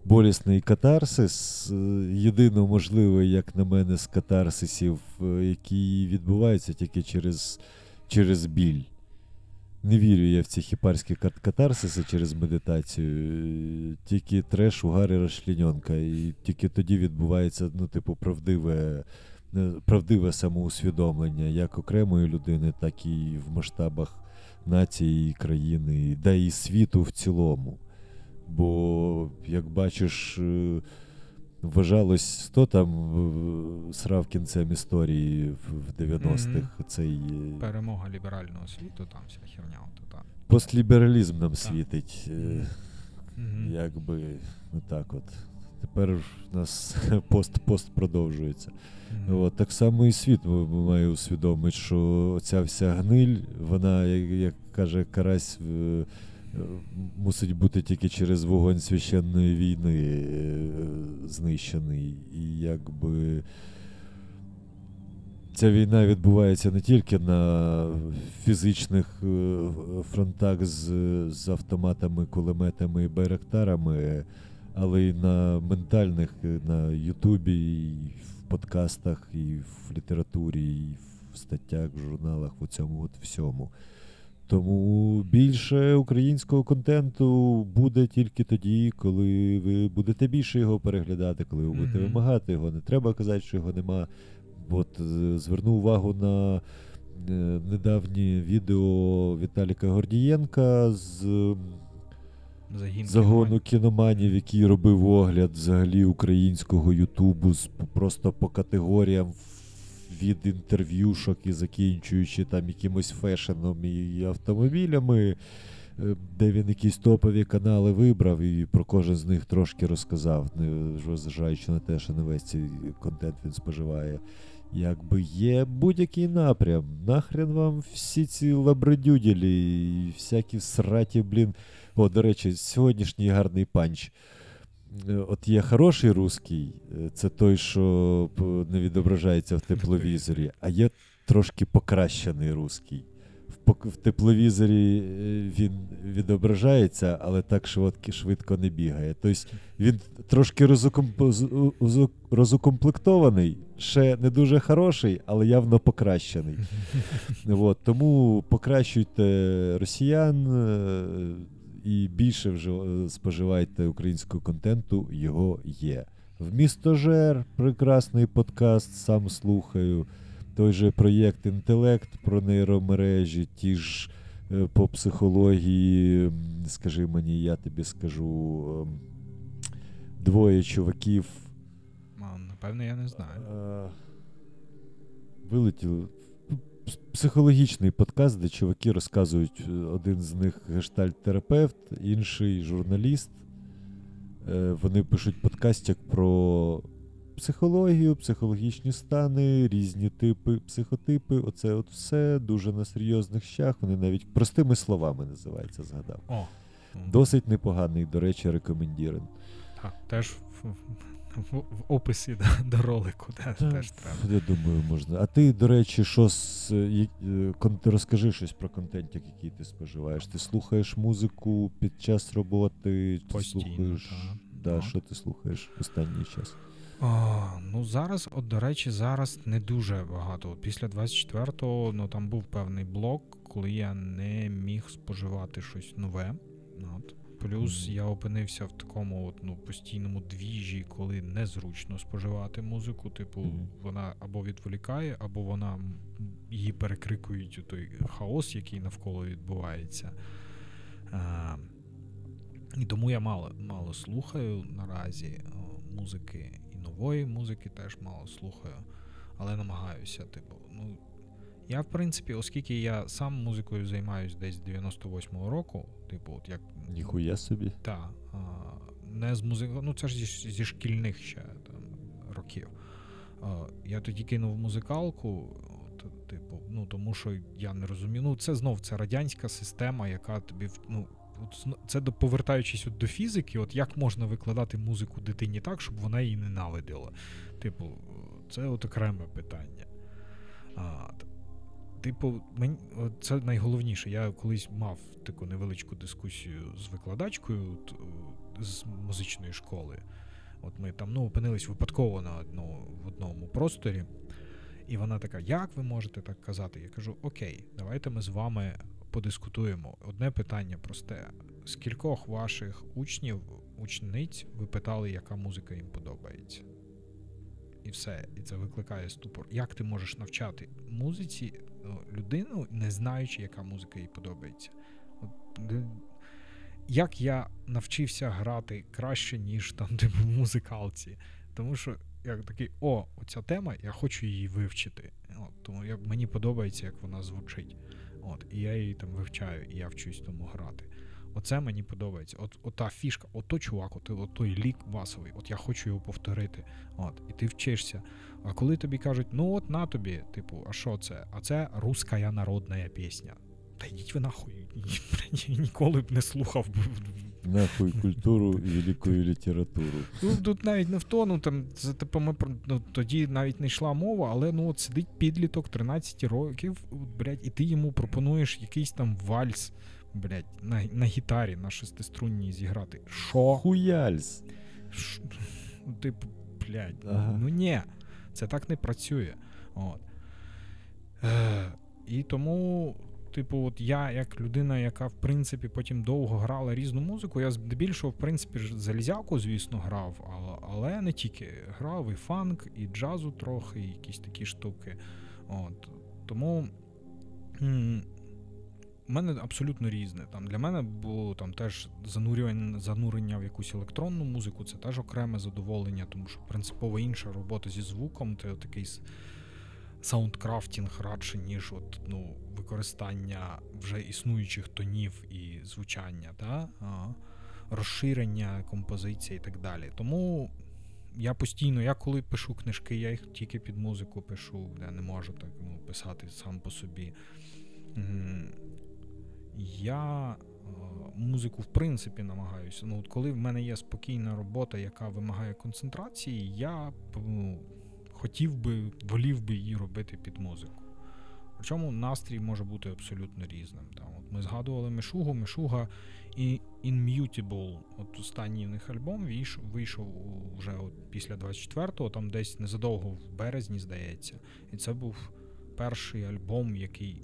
болісний катарсис, єдино можливий, як на мене, з катарсисів, які відбуваються тільки через біль. Не вірю я в ці хіпарські катарсиси через медитацію, тільки треш, угар і розчленьонка, і тільки тоді відбувається, ну, типу, правдиве самоусвідомлення, як окремої людини, так і в масштабах нації, країни, да і світу в цілому. Бо, як бачиш, вважалось, хто там срав кінцем історії в 90-х? Цей... Перемога ліберального світу, там вся херня. Постлібералізм нам світить. Якби, ну так от. Тепер у нас пост продовжується. От, так само і світ має усвідомити, що ця вся гниль, вона, як каже Карась, мусить бути тільки через вогонь священної війни знищений. І якби ця війна відбувається не тільки на фізичних фронтах з автоматами, кулеметами і байрактарами, але й на ментальних, на Ютубі, і в подкастах, і в літературі, і в статтях, в журналах, у цьому от всьому. Тому більше українського контенту буде тільки тоді, коли ви будете більше його переглядати, коли ви будете вимагати його. Не треба казати, що його нема. От зверну увагу на недавнє відео Віталіка Гордієнка з... Загону кіноманів, який робив огляд взагалі українського Ютубу просто по категоріям від інтерв'юшок і закінчуючи там якимось фешеном і автомобілями, де він якісь топові канали вибрав і про кожен з них трошки розказав, не зважаючи на те, що не весь цей контент він споживає. Якби є будь-який напрям, нахрен вам всі ці лабридюділі і всякі сраті, блін. О, до речі, сьогоднішній гарний панч. От є хороший русський, це той, що не відображається в тепловізорі, а є трошки покращений русський. в тепловізорі він відображається, але так швидко не бігає. Тобто він трошки розукомплектований, ще не дуже хороший, але явно покращений. От, тому покращуйте росіян і більше вже споживайте українського контенту, його є. «Вмістожер» – прекрасний подкаст, сам слухаю. Той же проєкт «Інтелект» про нейромережі, ті ж по психології, скажи мені, я тобі скажу, двоє чуваків. Напевно, я не знаю. Вилетіло. Психологічний подкаст, де чуваки розказують, один з них гештальт-терапевт, інший журналіст. Вони пишуть подкастик про психологію, психологічні стани, різні типи, психотипи. Оце от все дуже на серйозних щах. Вони навіть простими словами називається, згадав. О. Досить непоганий, до речі, рекомендірен. Так, теж в описі до ролику теж треба. Я думаю, можна. А ти, до речі, розкажи щось про контент, який ти споживаєш. Ти слухаєш музику під час роботи? Постійно, слухаєш, да, що ти слухаєш в останній час? Зараз, до речі, зараз не дуже багато. Після 24-го, там був певний блок, коли я не міг споживати щось нове. Плюс я опинився в такому постійному двіжі, коли незручно споживати музику. Типу, вона або відволікає, або вона її перекрикують у той хаос, який навколо відбувається. І тому я мало слухаю наразі музики. Нової музики теж мало слухаю, але намагаюся, я, в принципі, оскільки я сам музикою займаюсь десь з 98-го року, як... Ніхуя собі. Так, не з музикою, це ж зі шкільних ще років. Я тоді кинув музикалку, тому що я не розумію, це знов, це радянська система, яка тобі, це повертаючись до фізики, як можна викладати музику дитині так, щоб вона її ненавидила. Це окреме питання. Це найголовніше. Я колись мав таку невеличку дискусію з викладачкою з музичної школи. Ми там опинились випадково в одному просторі. І вона така, як ви можете так казати? Я кажу, окей, давайте ми з вами подискутуємо. Одне питання просте. Скількох ваших учнів, учениць ви питали, яка музика їм подобається? І все. І це викликає ступор. Як ти можеш навчати музиці людину, не знаючи, яка музика їй подобається? Як я навчився грати краще, ніж в музикалці? Тому що я такий, оця тема, я хочу її вивчити. Тому мені подобається, як вона звучить. І я її вивчаю, і я вчусь тому грати. Оце мені подобається. Ота фішка, ото чувак, той лік басовий, я хочу його повторити. І ти вчишся. А коли тобі кажуть, на тобі, а що це? А це русская народная пісня. Та йдіть ви нахуй. Я ніколи б не слухав. Нахуй культуру і велику літературу. Тут навіть не в тону, тоді навіть не йшла мова, але сидить підліток 13 років, і ти йому пропонуєш якийсь вальс, на гітарі, на шестиструнній зіграти. Шо? Хуяльс. Ага. Ні, це так не працює. І тому... я, як людина, яка, в принципі, потім довго грала різну музику, я здебільшого, в принципі, залізяку, звісно, грав, але не тільки. Грав і фанк, і джазу трохи, і якісь такі штуки. Тому в мене абсолютно різне. Для мене було теж занурення в якусь електронну музику, це теж окреме задоволення, тому що принципово інша робота зі звуком, це такий... саундкрафтінг радше, ніж використання вже існуючих тонів і звучання, розширення композиції і так далі. Тому я постійно, коли пишу книжки, я їх тільки під музику пишу, я не можу так писати сам по собі. Я музику, в принципі, намагаюся. Коли в мене є спокійна робота, яка вимагає концентрації, я... хотів би, волів би її робити під музику. Причому настрій може бути абсолютно різним. Там, от ми згадували Мишугу, Мишуга і Immutable. От останній в них альбом вийшов вже от після 24-го, там десь незадовго в березні, здається. І це був перший альбом,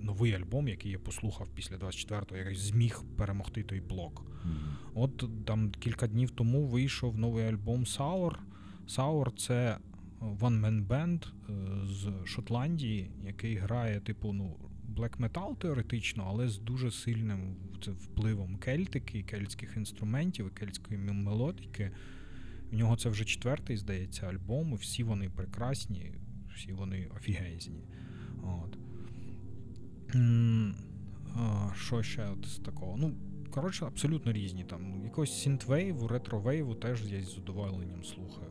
новий альбом, який я послухав після 24-го, який зміг перемогти той блок. От там кілька днів тому вийшов новий альбом Sour. Sour — це one-man band з Шотландії, який грає типу, black metal теоретично, але з дуже сильним впливом кельтики, кельтських інструментів, кельтської мелодики. В нього це вже 4-й, здається, альбом, і всі вони прекрасні, всі вони офігезні. От. Що ще от з такого? Коротше, абсолютно різні. Там якогось синтвейву, ретровейву теж я з задоволенням слухаю.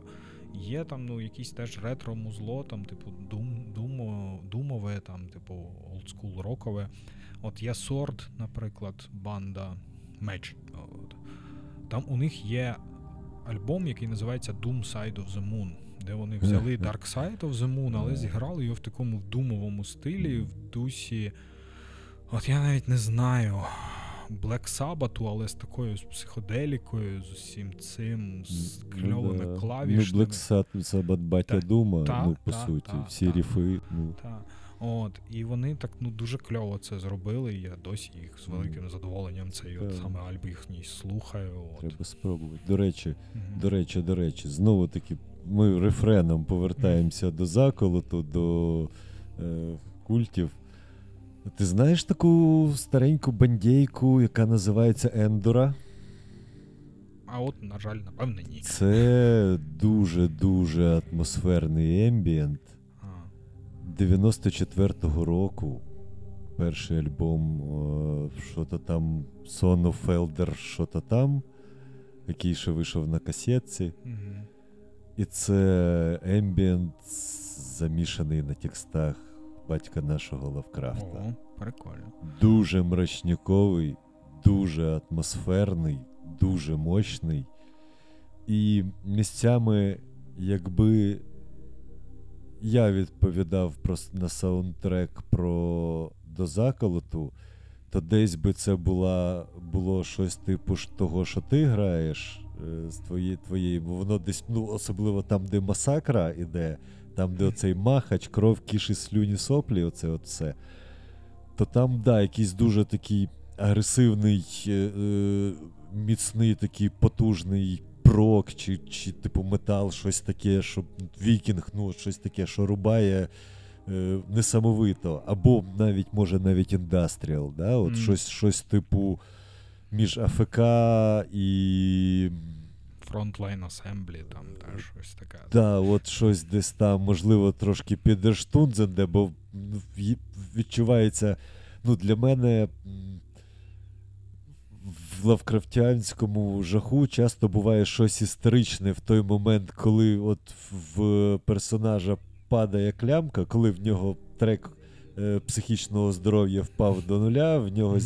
Є там, якісь теж ретро-музло, там, типу, думове, там, типу, олдскул-рокове. От є Sword, наприклад, банда Меч. От. Там у них є альбом, який називається Doom Side of the Moon, де вони взяли Dark Side of the Moon, але зіграли його в такому думовому стилі, в дусі. От я навіть не знаю. Black Sabbath, але з такою психоделікою, з усім цим, з кльовими клавішами. Black Sabbath, батя Дума, по суті, всі ріфи. От, і вони так, дуже кльово це зробили, і я досі їх з великим задоволенням цей от саме альб їхній слухаю. От. Треба спробувати. До речі, знову таки, ми рефреном повертаємося до заколоту, до культів. Ти знаєш таку стареньку бандійку, яка називається Ендора? А от, на жаль, напевно, ні. Це дуже-дуже атмосферний ембієнт. 94-го року перший альбом що-то там Son of Elder, що-то там, який ще вийшов на касетці. Угу. І це ембієнт, замішаний на текстах батька нашого Лавкрафта. О, прикольно. Дуже мрачніковий, дуже атмосферний, дуже мощний. І місцями, якби я відповідав на саундтрек до заколоту, то десь би це було щось типу того, що ти граєш з твоєї, бо воно десь, особливо там, де масакра іде, там, де оцей махач, кров, кіші, слюні, соплі, оце от все, то там, якийсь дуже такий агресивний, міцний, такий потужний прок, чи типу метал, щось таке, що вікінг, щось таке, що рубає несамовито, або навіть індастріал, от щось типу між АФК і... Frontline Assembly, там теж щось таке. Так, от щось десь там, можливо, трошки підерштунзенде, бо відчувається, для мене в лавкрафтянському жаху часто буває щось історичне в той момент, коли от в персонажа падає клямка, коли в нього трек психічного здоров'я впав до нуля, в нього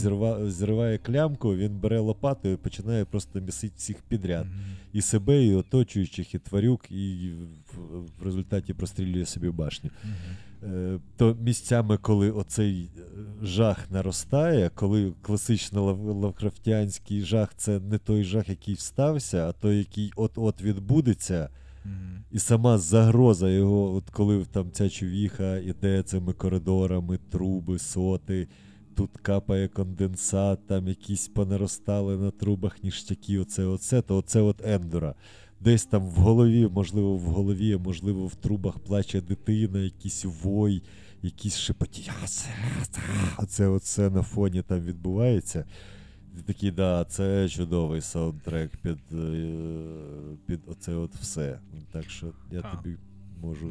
зриває клямку, він бере лопату і починає просто місити всіх підряд. І себе, і оточуючих, і тварюк, і в результаті прострілює собі башню. То місцями, коли оцей жах наростає, коли класично лавкрафтянський жах – це не той жах, який встався, а той, який от-от відбудеться. І сама загроза його, от коли там ця чувіха іде цими коридорами, труби, соти, тут капає конденсат, там якісь понаростали на трубах ніштяки, то оце от Ендора. Десь там в голові, можливо, в трубах плаче дитина, якийсь вой, якісь шепоті. Оце на фоні там відбувається. Такий, це чудовий саундтрек під оце от все. Так що я тобі можу...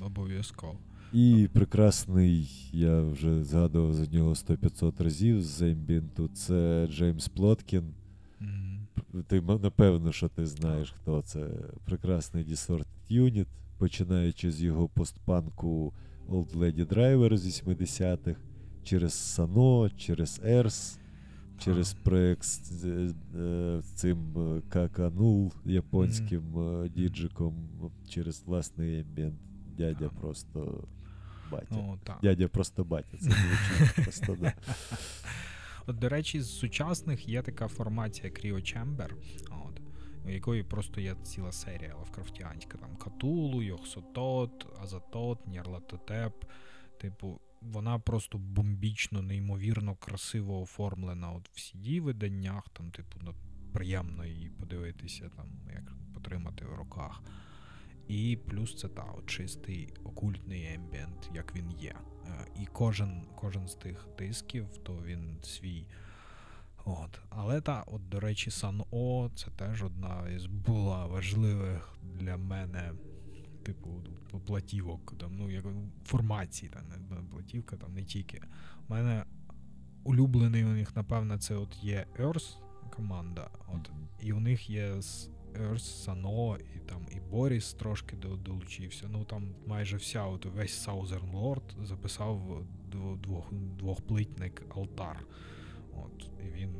обов'язково. І прекрасний, я вже згадував за нього 100-500 разів з ембінту, це Джеймс Плоткін. Ти, напевно, що ти знаєш, хто це. Прекрасний Disordered Unit, починаючи з його постпанку Old Lady Driver з 80-х, через Сано, через Ерс, через проект з цим Каканул японським діджиком, через власний ембієнт. Дядя просто батя. Ну, дядя просто батя. Це просто, да. От, до речі, з сучасних є така формація Cryo Chamber, в якої просто є ціла серія лавкрафтіанська. Там Катулу, Йохсотот, Азатот, Нєрлатотеп. Типу, вона просто бомбічно, неймовірно красиво оформлена от в CD-виданнях. Там, типу, приємно її подивитися, там, як потримати в руках. І плюс це та чистий окультний ембієнт, як він є. І кожен з тих дисків, то він свій. От. Але та, от, до речі, Сан-О, це теж одна із була важливих для мене, типу, платівок, там, ну, як формацій, там, платівка, там, не тільки. У мене улюблений у них, напевно, це от є Earth команда, от, і у них є Earth, Сан-О, і там, і Боріс трошки долучився, ну, там майже вся, от, весь Southern Lord записав двохплитник алтар. От, і він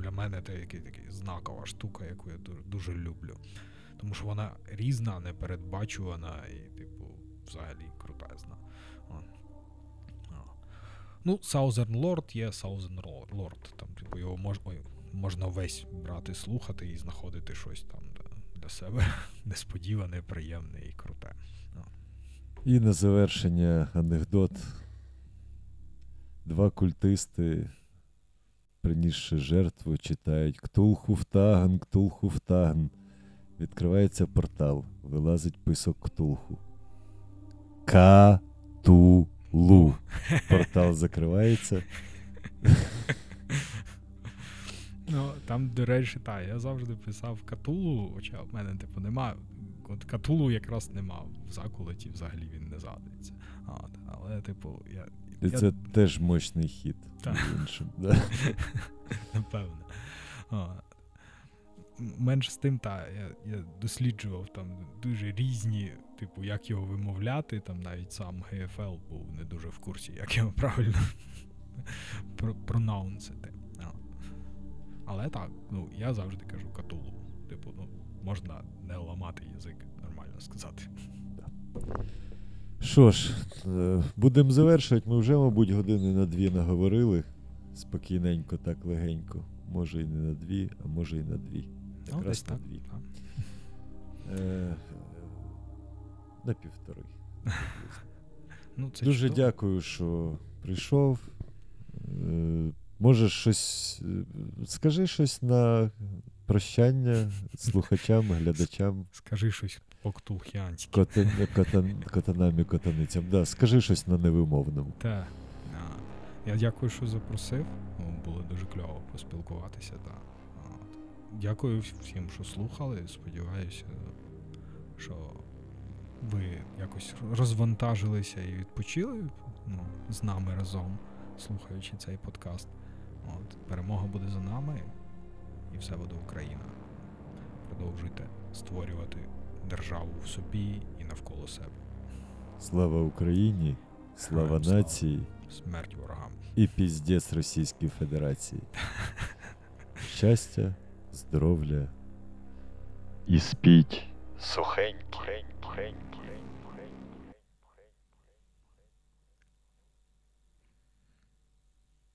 для мене це така знакова штука, яку я дуже, дуже люблю. Тому що вона різна, непередбачувана і, типу, взагалі крутезна. Ну, Southern Lord є Southern Lord. Там, типу, його можна весь брати, слухати і знаходити щось там для себе несподіване, приємне і круте. І на завершення анекдот. Два культисти, принісши жертву, читають «Ктулху-втаган, Ктулху-втаган». Відкривається портал, вилазить писок Ктулху. Катулу. Портал закривається. Ну, там, до речі, так, я завжди писав Катулу, хоча в мене, типу, нема. От Катулу якраз нема в заколоті, взагалі він не згадується. Але, типу, І це теж мощний хід. Іншим, да? Напевно. Менше з тим, та, я досліджував там дуже різні, типу, як його вимовляти, там навіть сам ГФЛ був не дуже в курсі, як його правильно пронаунсити. Але так, ну, я завжди кажу Катулу. Типу, ну, можна не ламати язик, нормально сказати. Що ж, будемо завершувати. Ми вже, мабуть, години на дві наговорили. Спокійненько, так легенько. Може і не на дві, а може і на дві. Якраз на дві. На півтори. Дуже дякую, що прийшов. Можеш щось... Скажи щось на прощання слухачам, глядачам. Скажи щось. Котанам і котаницям. Да, скажи щось на невимовному. Так. Я дякую, що запросив. Було дуже кльово поспілкуватися. Да. Дякую всім, що слухали. Сподіваюся, що ви якось розвантажилися і відпочили, ну, з нами разом, слухаючи цей подкаст. От. Перемога буде за нами і все буде Україна. Продовжуйте створювати державу в собі і навколо себе. Слава Україні, слава нації, смерть ворогам і піздець Російській Федерації. Щастя, здоров'я і спіть сухенькі.